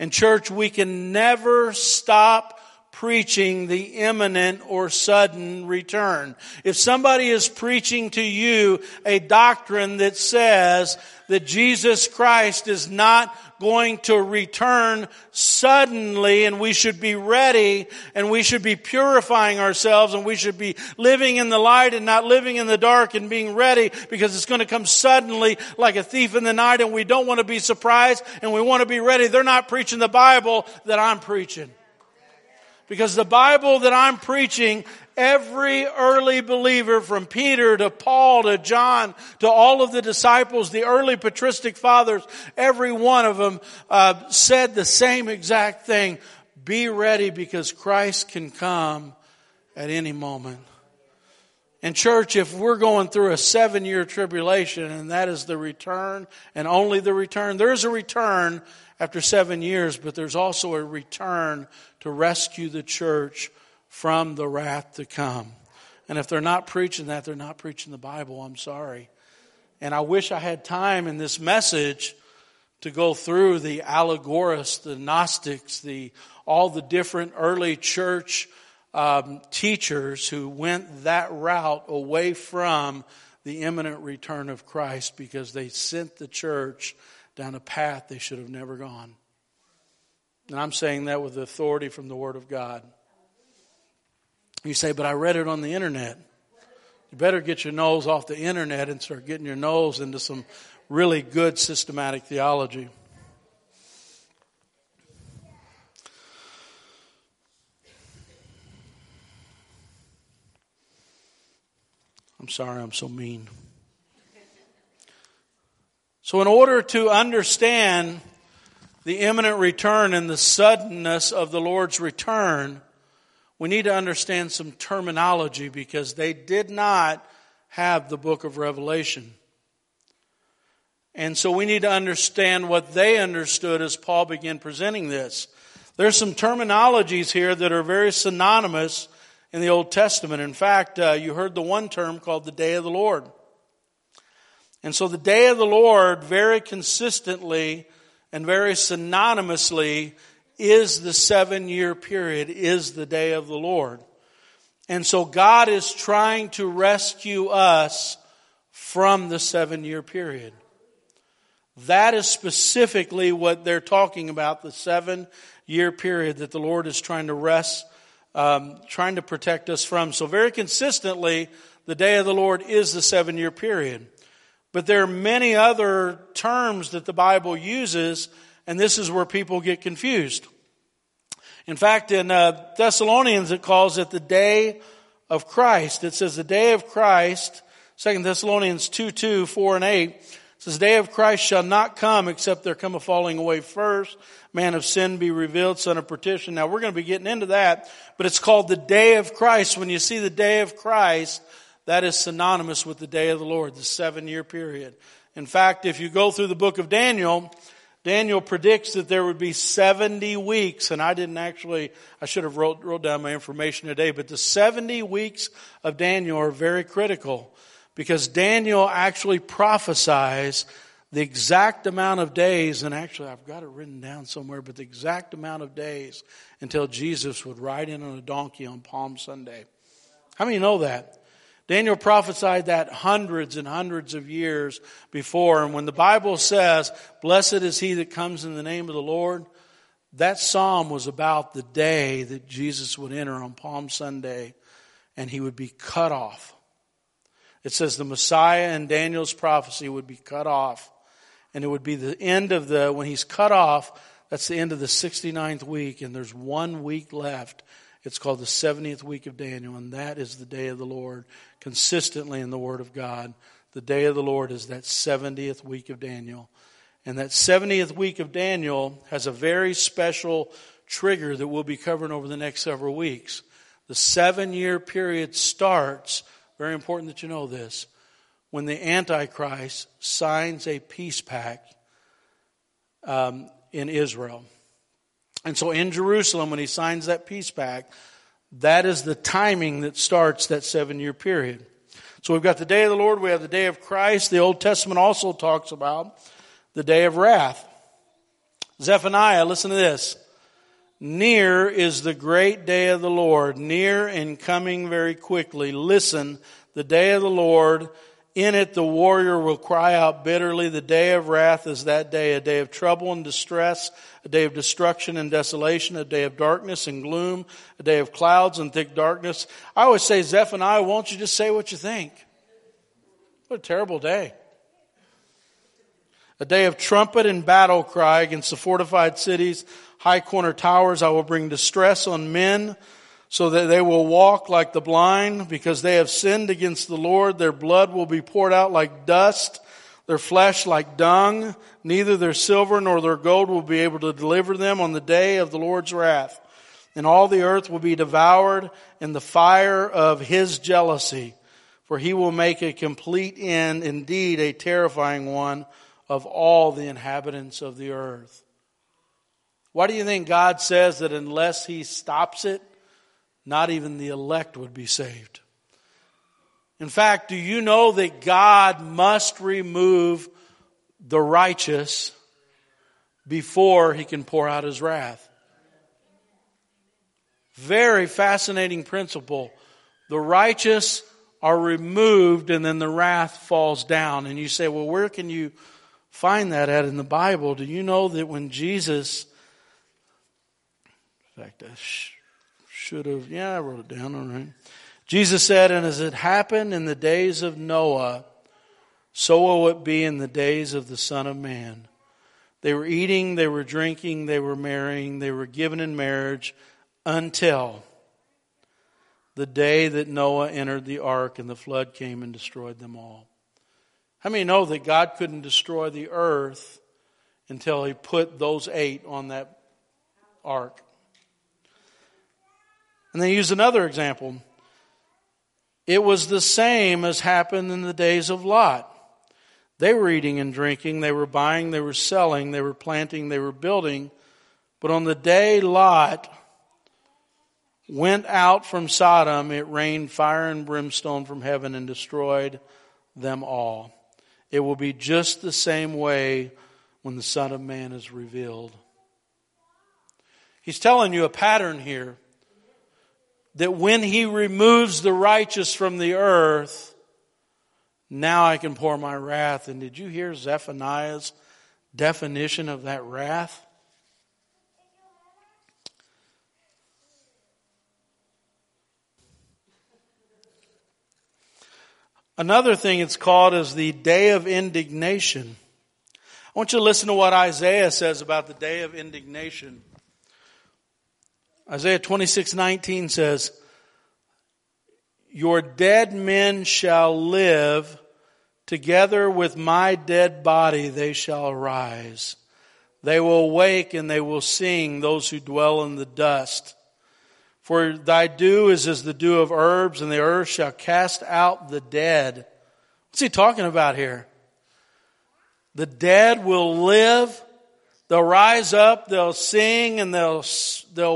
And church, we can never stop preaching the imminent or sudden return. If somebody is preaching to you a doctrine that says that Jesus Christ is not going to return suddenly, and we should be ready, and we should be purifying ourselves, and we should be living in the light and not living in the dark, and being ready because it's going to come suddenly like a thief in the night, and we don't want to be surprised, and we want to be ready. They're not preaching the Bible that I'm preaching. Because the Bible that I'm preaching, every early believer from Peter to Paul to John to all of the disciples, the early patristic fathers, every one of them said the same exact thing. Be ready, because Christ can come at any moment. And church, if we're going through a 7-year tribulation, and that is the return and only the return, there is a return after 7 years, but there's also a return to rescue the church from the wrath to come. And if they're not preaching that, they're not preaching the Bible. I'm sorry. And I wish I had time in this message to go through the allegorists, the Gnostics, all the different early church teachers who went that route away from the imminent return of Christ, because they sent the church down a path they should have never gone. And I'm saying that with authority from the Word of God. You say, but I read it on the internet. You better get your nose off the internet and start getting your nose into some really good systematic theology. I'm sorry, I'm so mean. So in order to understand the imminent return and the suddenness of the Lord's return, we need to understand some terminology, because they did not have the book of Revelation. And so we need to understand what they understood as Paul began presenting this. There's some terminologies here that are very synonymous in the Old Testament. In fact, you heard the one term called the Day of the Lord. And so the Day of the Lord very consistently and very synonymously is the 7-year period, is the Day of the Lord. And so God is trying to rescue us from the 7-year period. That is specifically what they're talking about, the 7-year period that the Lord is trying to trying to protect us from. So very consistently, the Day of the Lord is the 7-year period. But there are many other terms that the Bible uses, and this is where people get confused. In fact, in Thessalonians, it calls it the Day of Christ. It says the Day of Christ, 2 Thessalonians 2:2, 4 and 8, It says, day of Christ shall not come except there come a falling away first. Man of sin be revealed, son of perdition. Now we're going to be getting into that, but it's called the day of Christ. When you see the day of Christ, that is synonymous with the day of the Lord, the 7-year period. In fact, if you go through the book of Daniel, Daniel predicts that there would be 70 weeks, and I should have wrote down my information today, but the 70 weeks of Daniel are very critical because Daniel actually prophesies the exact amount of days, and actually I've got it written down somewhere, but the exact amount of days until Jesus would ride in on a donkey on Palm Sunday. How many know that? Daniel prophesied that hundreds and hundreds of years before. And when the Bible says, blessed is he that comes in the name of the Lord, that psalm was about the day that Jesus would enter on Palm Sunday and he would be cut off. It says the Messiah in Daniel's prophecy would be cut off. And it would be the end of when he's cut off, that's the end of the 69th week. And there's 1 week left. It's called the 70th week of Daniel, and that is the day of the Lord. Consistently in the Word of God, the day of the Lord is that 70th week of Daniel. And that 70th week of Daniel has a very special trigger that we'll be covering over the next several weeks. The 7-year period starts, very important that you know this, when the Antichrist signs a peace pact in Israel. And so in Jerusalem, when he signs that peace pact, that is the timing that starts that 7-year period. So we've got the day of the Lord, we have the day of Christ. The Old Testament also talks about the day of wrath. Zephaniah, listen to this. Near is the great day of the Lord, near and coming very quickly. Listen, the day of the Lord, in it the warrior will cry out bitterly. The day of wrath is that day, a day of trouble and distress, a day of destruction and desolation, a day of darkness and gloom, a day of clouds and thick darkness. I always say, Zephaniah, won't you just say what you think? What a terrible day. A day of trumpet and battle cry against the fortified cities, high corner towers. I will bring distress on men, so that they will walk like the blind, because they have sinned against the Lord. Their blood will be poured out like dust, their flesh like dung. Neither their silver nor their gold will be able to deliver them on the day of the Lord's wrath. And all the earth will be devoured in the fire of his jealousy, for he will make a complete end, indeed a terrifying one, of all the inhabitants of the earth. Why do you think God says that unless he stops it, not even the elect would be saved? In fact, do you know that God must remove the righteous before he can pour out his wrath? Very fascinating principle. The righteous are removed and then the wrath falls down. And you say, well, where can you find that at in the Bible? Do you know that when Jesus... In fact, I wrote it down, all right. Jesus said, and as it happened in the days of Noah, so will it be in the days of the Son of Man. They were eating, they were drinking, they were marrying, they were given in marriage until the day that Noah entered the ark and the flood came and destroyed them all. How many know that God couldn't destroy the earth until he put those 8 on that ark? And they use another example. It was the same as happened in the days of Lot. They were eating and drinking, they were buying, they were selling, they were planting, they were building. But on the day Lot went out from Sodom, it rained fire and brimstone from heaven and destroyed them all. It will be just the same way when the Son of Man is revealed. He's telling you a pattern here, that when he removes the righteous from the earth, now I can pour my wrath. And did you hear Zephaniah's definition of that wrath? Another thing it's called is the day of indignation. I want you to listen to what Isaiah says about the day of indignation. Isaiah 26:19 says, your dead men shall live, Together with my dead body they shall rise. They will wake and they will sing, those who dwell in the dust. For thy dew is as the dew of herbs, and the earth shall cast out the dead. What's he talking about here? The dead will live. They'll rise up, they'll sing, and they'll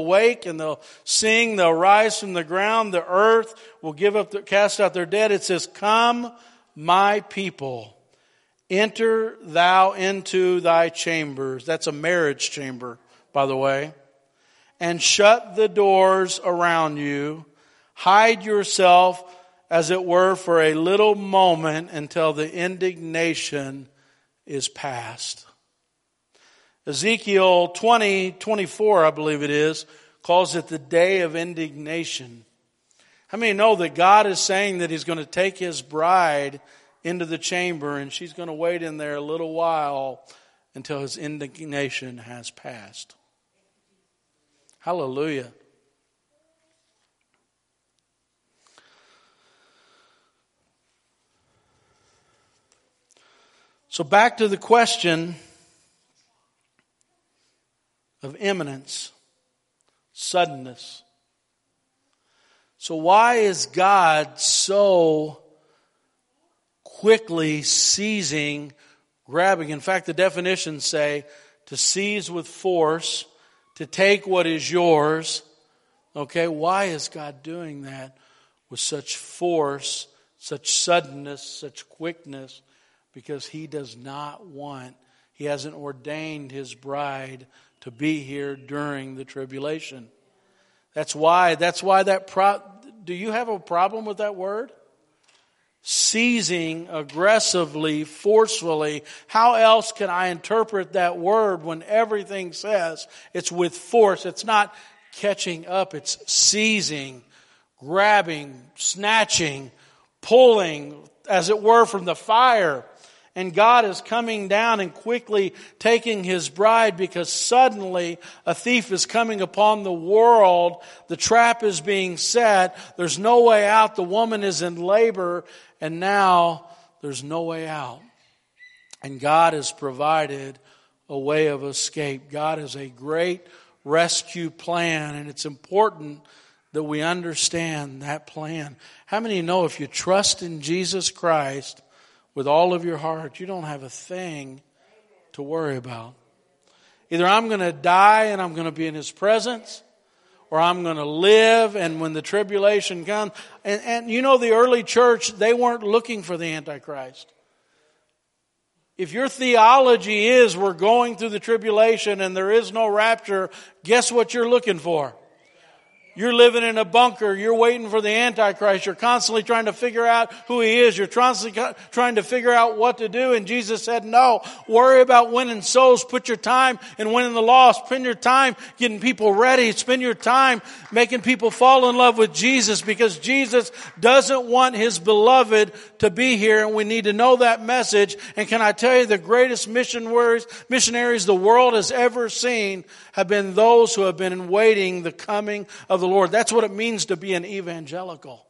wake, and they'll sing. They'll rise from the ground. The earth will give up, cast out their dead. It says, "Come, my people, enter thou into thy chambers." That's a marriage chamber, by the way. "And shut the doors around you. Hide yourself, as it were, for a little moment until the indignation is past." Ezekiel 20:24, I believe it is, calls it the day of indignation. How many know that God is saying that he's going to take his bride into the chamber, and she's going to wait in there a little while until his indignation has passed? Hallelujah. So back to the question of imminence, suddenness. So why is God so quickly seizing, grabbing? In fact, the definitions say to seize with force, to take what is yours. Okay, why is God doing that with such force, such suddenness, such quickness? Because he does not want, he hasn't ordained his bride to be here during the tribulation. That's why do you have a problem with that word? Seizing, aggressively, forcefully. How else can I interpret that word when everything says it's with force? It's not catching up. It's seizing, grabbing, snatching, pulling, as it were, from the fire. And God is coming down and quickly taking his bride, because suddenly a thief is coming upon the world. The trap is being set. There's no way out. The woman is in labor, and now there's no way out. And God has provided a way of escape. God has a great rescue plan, and it's important that we understand that plan. How many know if you trust in Jesus Christ with all of your heart, you don't have a thing to worry about? Either I'm going to die and I'm going to be in his presence, or I'm going to live, and when the tribulation comes. And you know, the early church, they weren't looking for the Antichrist. If your theology is we're going through the tribulation and there is no rapture, guess what you're looking for? You're living in a bunker. You're waiting for the Antichrist. You're constantly trying to figure out who he is. You're constantly trying to figure out what to do. And Jesus said, no, worry about winning souls. Put your time in winning the lost. Spend your time getting people ready. Spend your time making people fall in love with Jesus, because Jesus doesn't want his beloved to be here. And we need to know that message. And can I tell you, the greatest missionaries the world has ever seen have been those who have been waiting the coming of the Lord. That's what it means to be an evangelical.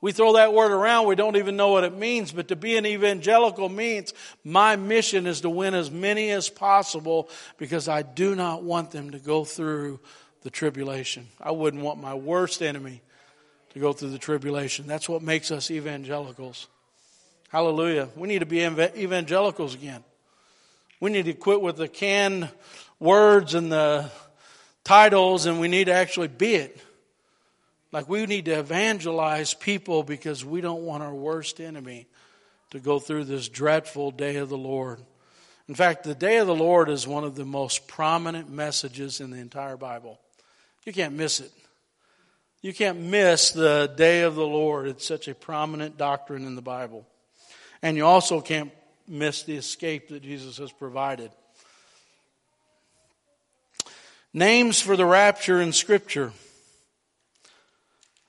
We throw that word around, we don't even know what it means, but to be an evangelical means my mission is to win as many as possible, because I do not want them to go through the tribulation. I wouldn't want my worst enemy to go through the tribulation. That's what makes us evangelicals. Hallelujah. We need to be evangelicals again. We need to quit with the canned words and the titles, and we need to actually be it. Like, we need to evangelize people, because we don't want our worst enemy to go through this dreadful day of the Lord. In fact, the day of the Lord is one of the most prominent messages in the entire Bible. You can't miss it. You can't miss the day of the Lord. It's such a prominent doctrine in the Bible. And you also can't miss the escape that Jesus has provided. Names for the rapture in Scripture.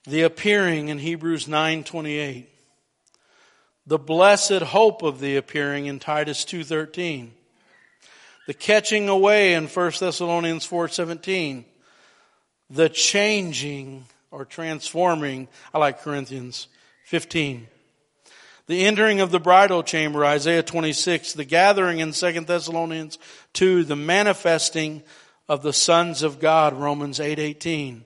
The appearing in Hebrews 9:28. The blessed hope of the appearing in Titus 2:13. The catching away in 1 Thessalonians 4:17. The changing or transforming, I like Corinthians 15. The entering of the bridal chamber, Isaiah 26. The gathering in 2 Thessalonians 2. The manifesting of the sons of God, Romans 8:18.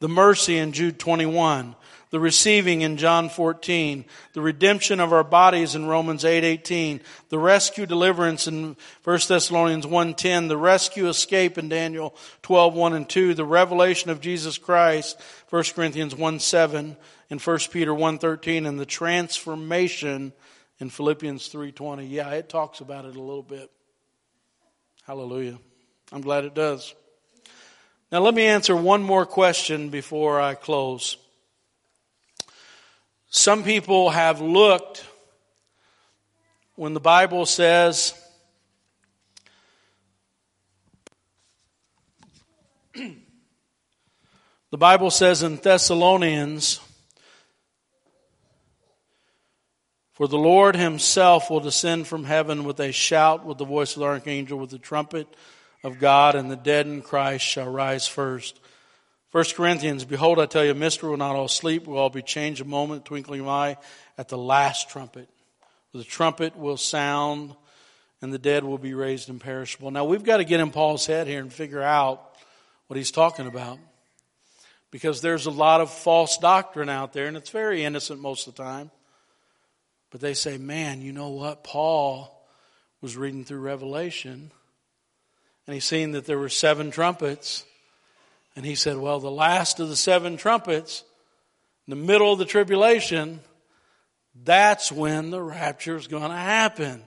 The mercy in Jude 21. The receiving in John 14. The redemption of our bodies in Romans 8:18. The rescue deliverance in 1 Thessalonians 1:10. The rescue escape in Daniel 12:1 and 2. The revelation of Jesus Christ, 1 Corinthians 1:7 and 1 Peter 1:13. And the transformation in Philippians 3:20. Yeah, it talks about it a little bit. Hallelujah. I'm glad it does. Now let me answer one more question before I close. Some people have looked when the Bible says, the Bible says in Thessalonians, for the Lord himself will descend from heaven with a shout, with the voice of the archangel, with the trumpet of God, and the dead in Christ shall rise first. 1 Corinthians, behold, I tell you, a mystery, will not all sleep, we'll all be changed a moment, twinkling of an eye, at the last trumpet. The trumpet will sound, and the dead will be raised imperishable. Now, we've got to get in Paul's head here and figure out what he's talking about, because there's a lot of false doctrine out there, and it's very innocent most of the time. But they say, man, you know what? Paul was reading through Revelation, and he's seen that there were 7 trumpets. And he said, well, the last of the 7 trumpets, in the middle of the tribulation, that's when the rapture is going to happen.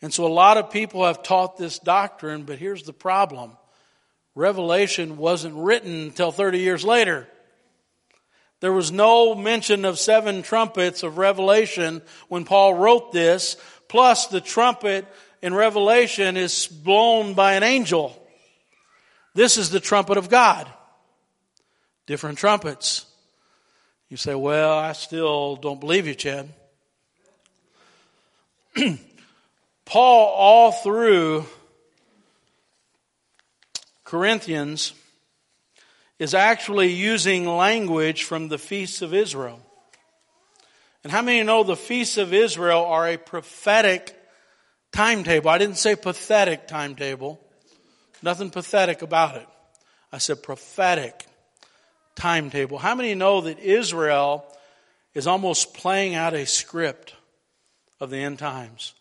And so a lot of people have taught this doctrine, but here's the problem. Revelation wasn't written until 30 years later. There was no mention of 7 trumpets of Revelation when Paul wrote this. Plus, the trumpet in Revelation is blown by an angel. This is the trumpet of God. Different trumpets. You say, well, I still don't believe you, Chad. Paul, all through Corinthians, is actually using language from the Feasts of Israel. And how many know the Feasts of Israel are a prophetic timetable? I didn't say pathetic timetable. Nothing pathetic about it. I said prophetic timetable. How many know that Israel is almost playing out a script of the end times?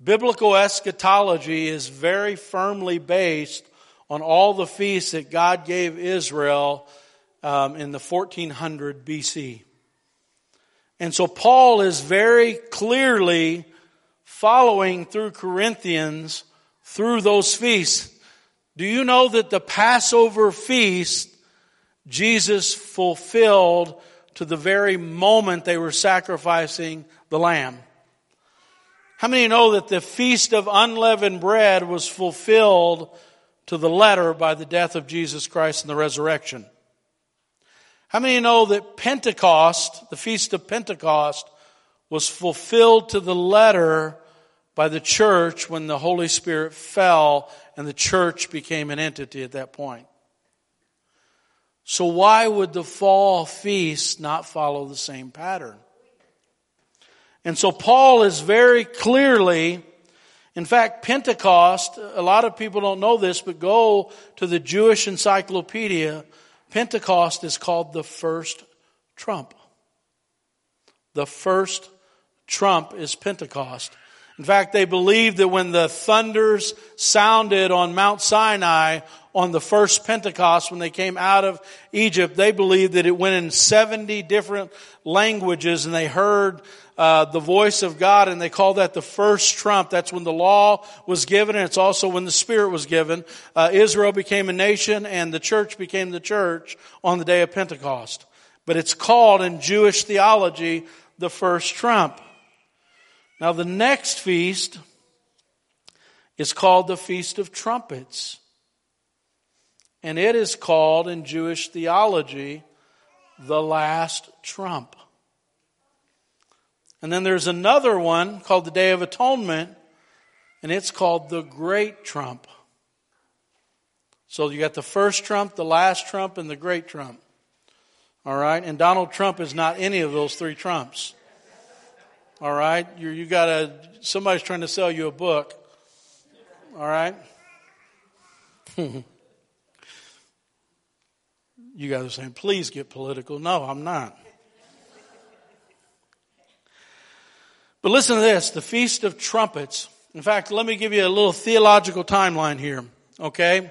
Biblical eschatology is very firmly based on all the feasts that God gave Israel in the 1400 BC. And so Paul is very clearly following through Corinthians through those feasts. Do you know that the Passover feast, Jesus fulfilled to the very moment they were sacrificing the lamb? How many know that the Feast of Unleavened Bread was fulfilled to the letter by the death of Jesus Christ and the resurrection? How many know that Pentecost, the Feast of Pentecost, was fulfilled to the letter by the church when the Holy Spirit fell and the church became an entity at that point? So why would the fall feast not follow the same pattern? And so Paul is very clearly, in fact, Pentecost, a lot of people don't know this, but go to the Jewish encyclopedia. Pentecost is called the first trump. The first trump is Pentecost. In fact, they believe that when the thunders sounded on Mount Sinai on the first Pentecost, when they came out of Egypt, they believed that it went in 70 different languages, and they heard the voice of God, and they call that the first trump. That's when the law was given, and it's also when the Spirit was given. Israel became a nation, and the church became the church on the day of Pentecost. But it's called in Jewish theology the first trump. Now, the next feast is called the Feast of Trumpets. And it is called, in Jewish theology, the last trump. And then there's another one called the Day of Atonement, and it's called the Great Trump. So you got the first trump, the last trump, and the Great Trump. All right? And Donald Trump is not any of those three Trumps. All right? Somebody's trying to sell you a book. All right? You guys are saying, please get political. No, I'm not. But listen to this, the Feast of Trumpets. In fact, let me give you a little theological timeline here, okay?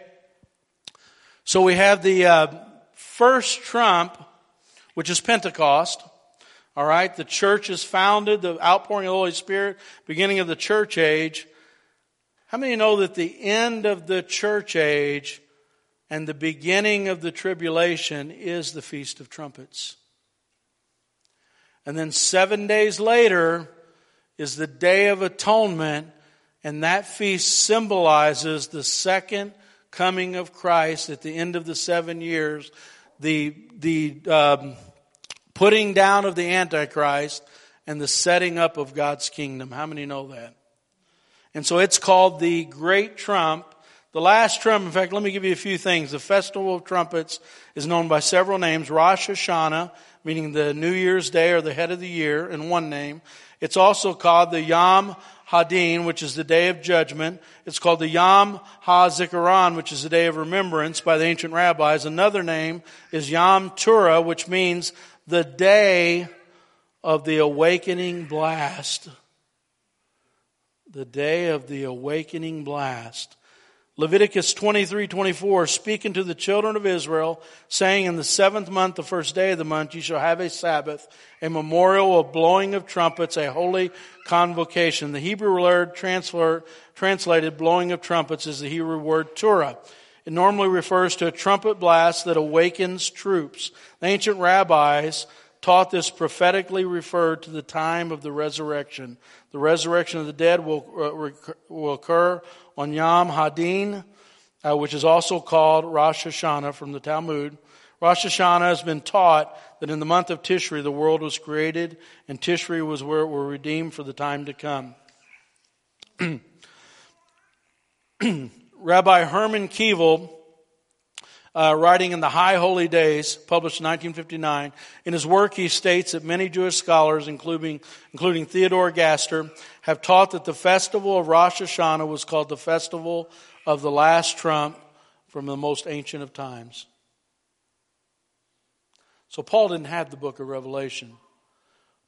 So we have the first trump, which is Pentecost, all right? The church is founded, the outpouring of the Holy Spirit, beginning of the church age. How many know that the end of the church age and the beginning of the tribulation is the Feast of Trumpets? And then 7 days later is the Day of Atonement, and that feast symbolizes the second coming of Christ at the end of the 7 years, the putting down of the Antichrist, and the setting up of God's kingdom. How many know that? And so it's called the Great Trump. The last trump, in fact, let me give you a few things. The Festival of Trumpets is known by several names. Rosh Hashanah, meaning the New Year's Day or the head of the year in one name. It's also called the Yom Hadin, which is the Day of Judgment. It's called the Yom HaZikaron, which is the Day of Remembrance by the ancient rabbis. Another name is Yom Torah, which means the Day of the Awakening Blast. The Day of the Awakening Blast. Leviticus 23:24, speaking to the children of Israel, saying, in the seventh month, the first day of the month, you shall have a Sabbath, a memorial of blowing of trumpets, a holy convocation. The Hebrew word translated blowing of trumpets is the Hebrew word Torah. It normally refers to a trumpet blast that awakens troops. The ancient rabbis taught this prophetically referred to the time of the resurrection. The resurrection of the dead will occur on Yom Hadin, which is also called Rosh Hashanah from the Talmud. Rosh Hashanah has been taught that in the month of Tishri the world was created, and Tishri was where it were redeemed for the time to come. Rabbi Herman Kievle, writing in the High Holy Days, published in 1959, in his work he states that many Jewish scholars, including Theodore Gaster, have taught that the festival of Rosh Hashanah was called the festival of the last trump from the most ancient of times. So Paul didn't have the book of Revelation.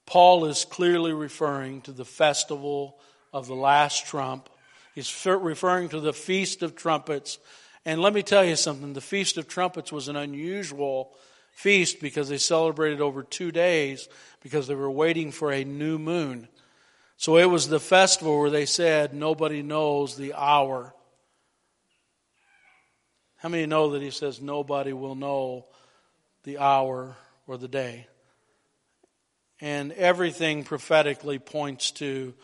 Paul is clearly referring to the festival of the last trump. He's referring to the Feast of Trumpets. And let me tell you something, the Feast of Trumpets was an unusual feast because they celebrated over 2 days because they were waiting for a new moon. So it was the festival where they said, nobody knows the hour. How many know that he says nobody will know the hour or the day? And everything prophetically points to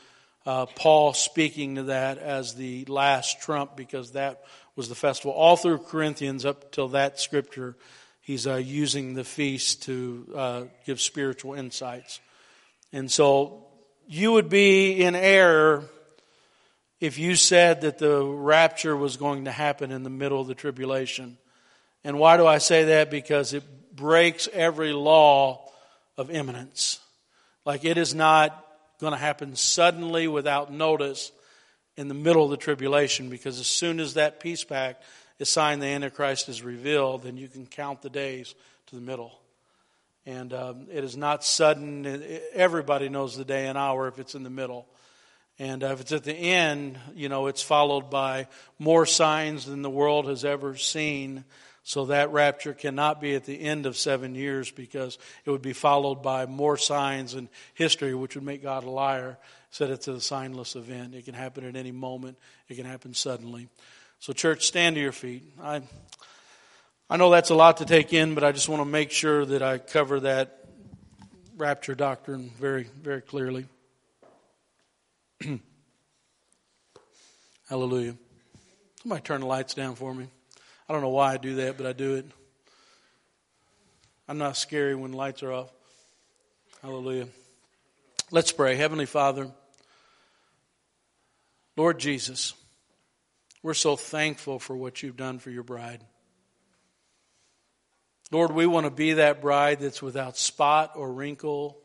Paul speaking to that as the last trump, because that was the festival. All through Corinthians up till that scripture, he's using the feast to give spiritual insights. And so you would be in error if you said that the rapture was going to happen in the middle of the tribulation. And why do I say that? Because it breaks every law of imminence. Like, it is not going to happen suddenly without notice in the middle of the tribulation, because as soon as that peace pact is signed, the Antichrist is revealed, then you can count the days to the middle. And it is not sudden. Everybody knows the day and hour if it's in the middle. And if it's at the end, you know, it's followed by more signs than the world has ever seen. So that rapture cannot be at the end of 7 years, because it would be followed by more signs in history, which would make God a liar. Said it's a signless event. It can happen at any moment. It can happen suddenly. So church, stand to your feet. I know that's a lot to take in, but I just want to make sure that I cover that rapture doctrine very, very clearly. Hallelujah. Somebody turn the lights down for me. I don't know why I do that, but I do it. I'm not scary when lights are off. Hallelujah. Let's pray. Heavenly Father, Lord Jesus, we're so thankful for what you've done for your bride. Lord, we want to be that bride that's without spot or wrinkle.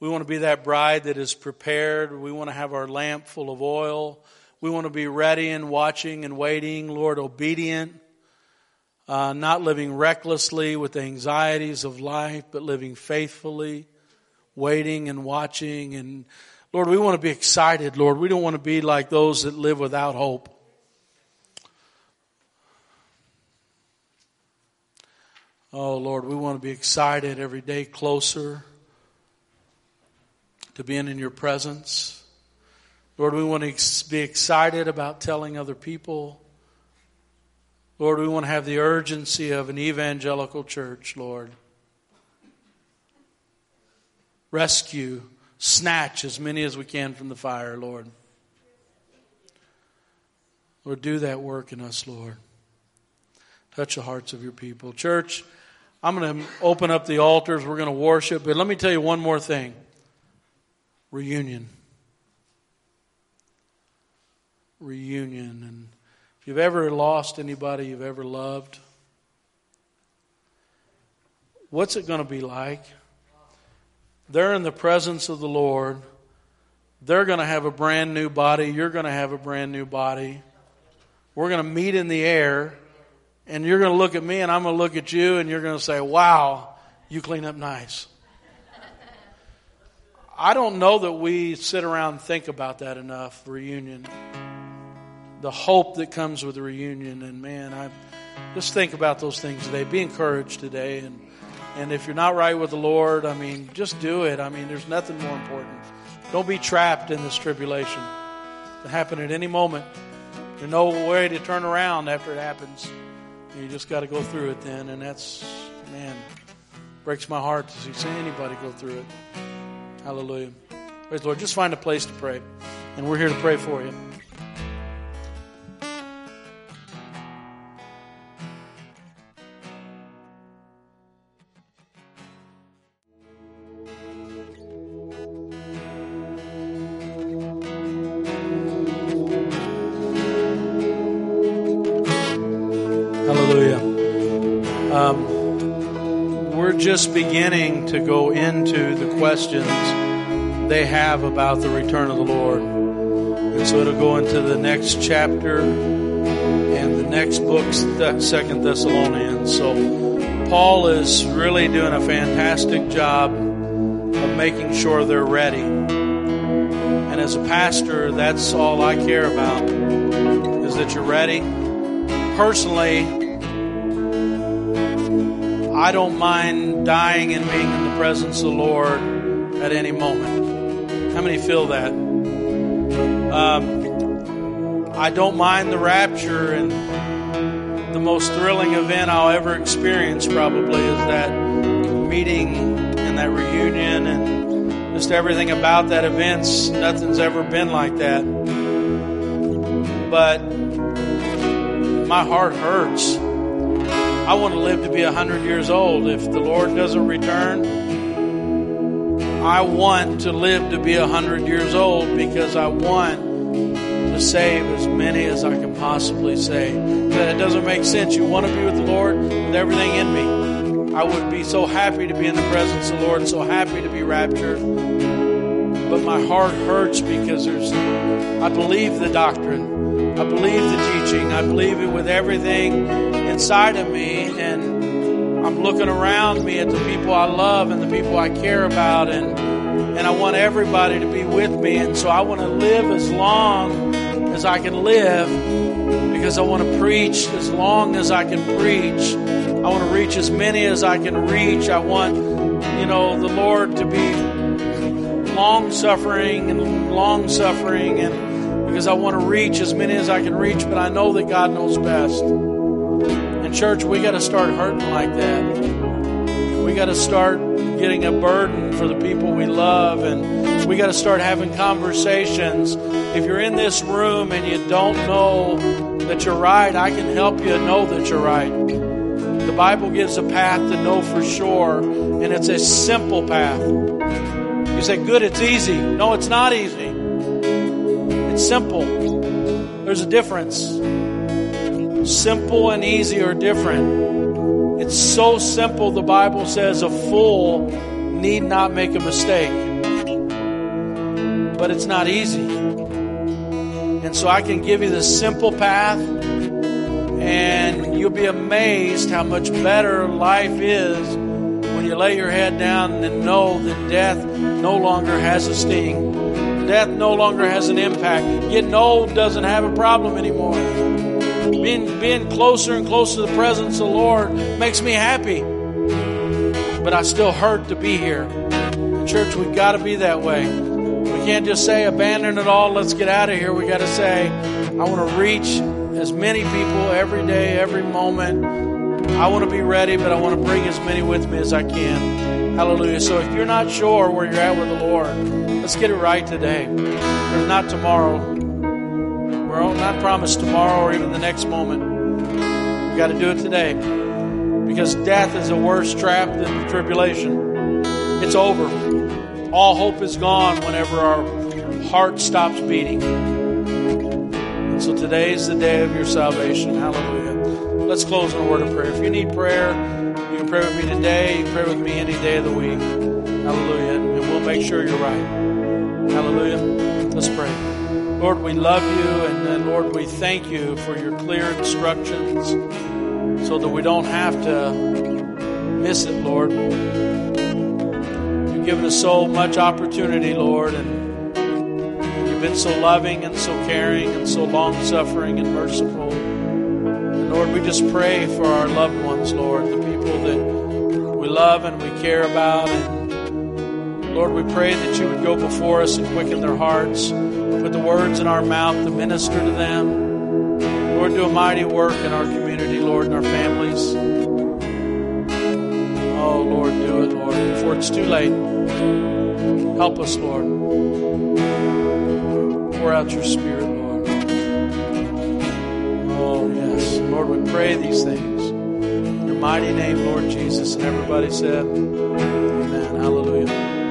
We want to be that bride that is prepared. We want to have our lamp full of oil. We want to be ready and watching and waiting, Lord, obedient, not living recklessly with the anxieties of life, but living faithfully, waiting and watching. And Lord, we want to be excited, Lord. We don't want to be like those that live without hope. Oh, Lord, we want to be excited every day, closer to being in your presence. Lord, we want to be excited about telling other people. Lord, we want to have the urgency of an evangelical church, Lord. Rescue, snatch as many as we can from the fire, Lord. Lord, do that work in us, Lord. Touch the hearts of your people. Church, I'm going to open up the altars. We're going to worship. But let me tell you one more thing. Reunion. Reunion. And if you've ever lost anybody you've ever loved, what's it going to be like? They're in the presence of the Lord. They're going to have a brand new body. You're going to have a brand new body. We're going to meet in the air. And you're going to look at me and I'm going to look at you and you're going to say, wow, you clean up nice. I don't know that we sit around and think about that enough, reunion. The hope that comes with reunion. And man, I just think about those things today. Be encouraged today. And if you're not right with the Lord, I mean, just do it. I mean, there's nothing more important. Don't be trapped in this tribulation. It can happen at any moment. There's no way to turn around after it happens. You just got to go through it then. And that's, man, breaks my heart to see anybody go through it. Hallelujah. Praise the Lord. Just find a place to pray. And we're here to pray for you. Just beginning to go into the questions they have about the return of the Lord. And so it'll go into the next chapter and the next book, 2 Thessalonians. So Paul is really doing a fantastic job of making sure they're ready. And as a pastor, that's all I care about, is that you're ready. Personally, I don't mind dying and being in the presence of the Lord at any moment. How many feel that? I don't mind the rapture, and the most thrilling event I'll ever experience probably is that meeting and that reunion and just everything about that event. Nothing's ever been like that. But my heart hurts. I want to live to be 100 years old. If the Lord doesn't return, I want to live to be 100 years old because I want to save as many as I can possibly save. That doesn't make sense. You want to be with the Lord with everything in me. I would be so happy to be in the presence of the Lord, so happy to be raptured. But my heart hurts because I believe the doctrine. I believe the teaching. I believe it with everything inside of me, and I'm looking around me at the people I love and the people I care about, and I want everybody to be with me, and so I want to live as long as I can live because I want to preach as long as I can preach. I want to reach as many as I can reach. I want, the Lord to be long-suffering, and because I want to reach as many as I can reach, but I know that God knows best. Church, we got to start hurting like that. We got to start getting a burden for the people we love, and we got to start having conversations. If you're in this room and you don't know that you're right, I can help you know that you're right. The Bible gives a path to know for sure, and it's a simple path. You say, good, it's easy. No, it's not easy. It's simple. There's a difference. Simple and easy are different. It's so simple. The Bible says a fool need not make a mistake. But it's not easy. And so I can give you the simple path, and you'll be amazed how much better life is when you lay your head down and know that death no longer has a sting. Death no longer has an impact. Getting old doesn't have a problem anymore. Being closer and closer to the presence of the Lord makes me happy. But I still hurt to be here. Church, we've got to be that way. We can't just say, abandon it all, let's get out of here. We've got to say, I want to reach as many people every day, every moment. I want to be ready, but I want to bring as many with me as I can. Hallelujah. So if you're not sure where you're at with the Lord, let's get it right today. There's not tomorrow. We're not promised tomorrow or even the next moment. We've got to do it today, because death is a worse trap than the tribulation. It's over. All hope is gone whenever our heart stops beating. And so today is the day of your salvation. Hallelujah. Let's close in a word of prayer. If you need prayer, you can pray with me today. You can pray with me any day of the week. Hallelujah. And we'll make sure you're right. Hallelujah. Let's pray. Lord, we love you, and Lord, we thank you for your clear instructions so that we don't have to miss it, Lord. You've given us so much opportunity, Lord, and you've been so loving and so caring and so long-suffering and merciful. And Lord, we just pray for our loved ones, Lord, the people that we love and we care about. And Lord, we pray that you would go before us and quicken their hearts. Put the words in our mouth to minister to them. Lord, do a mighty work in our community, Lord, in our families. Oh, Lord, do it, Lord, before it's too late. Help us, Lord. Pour out your Spirit, Lord. Oh, yes. Lord, we pray these things in your mighty name, Lord Jesus. And everybody said, amen. Hallelujah.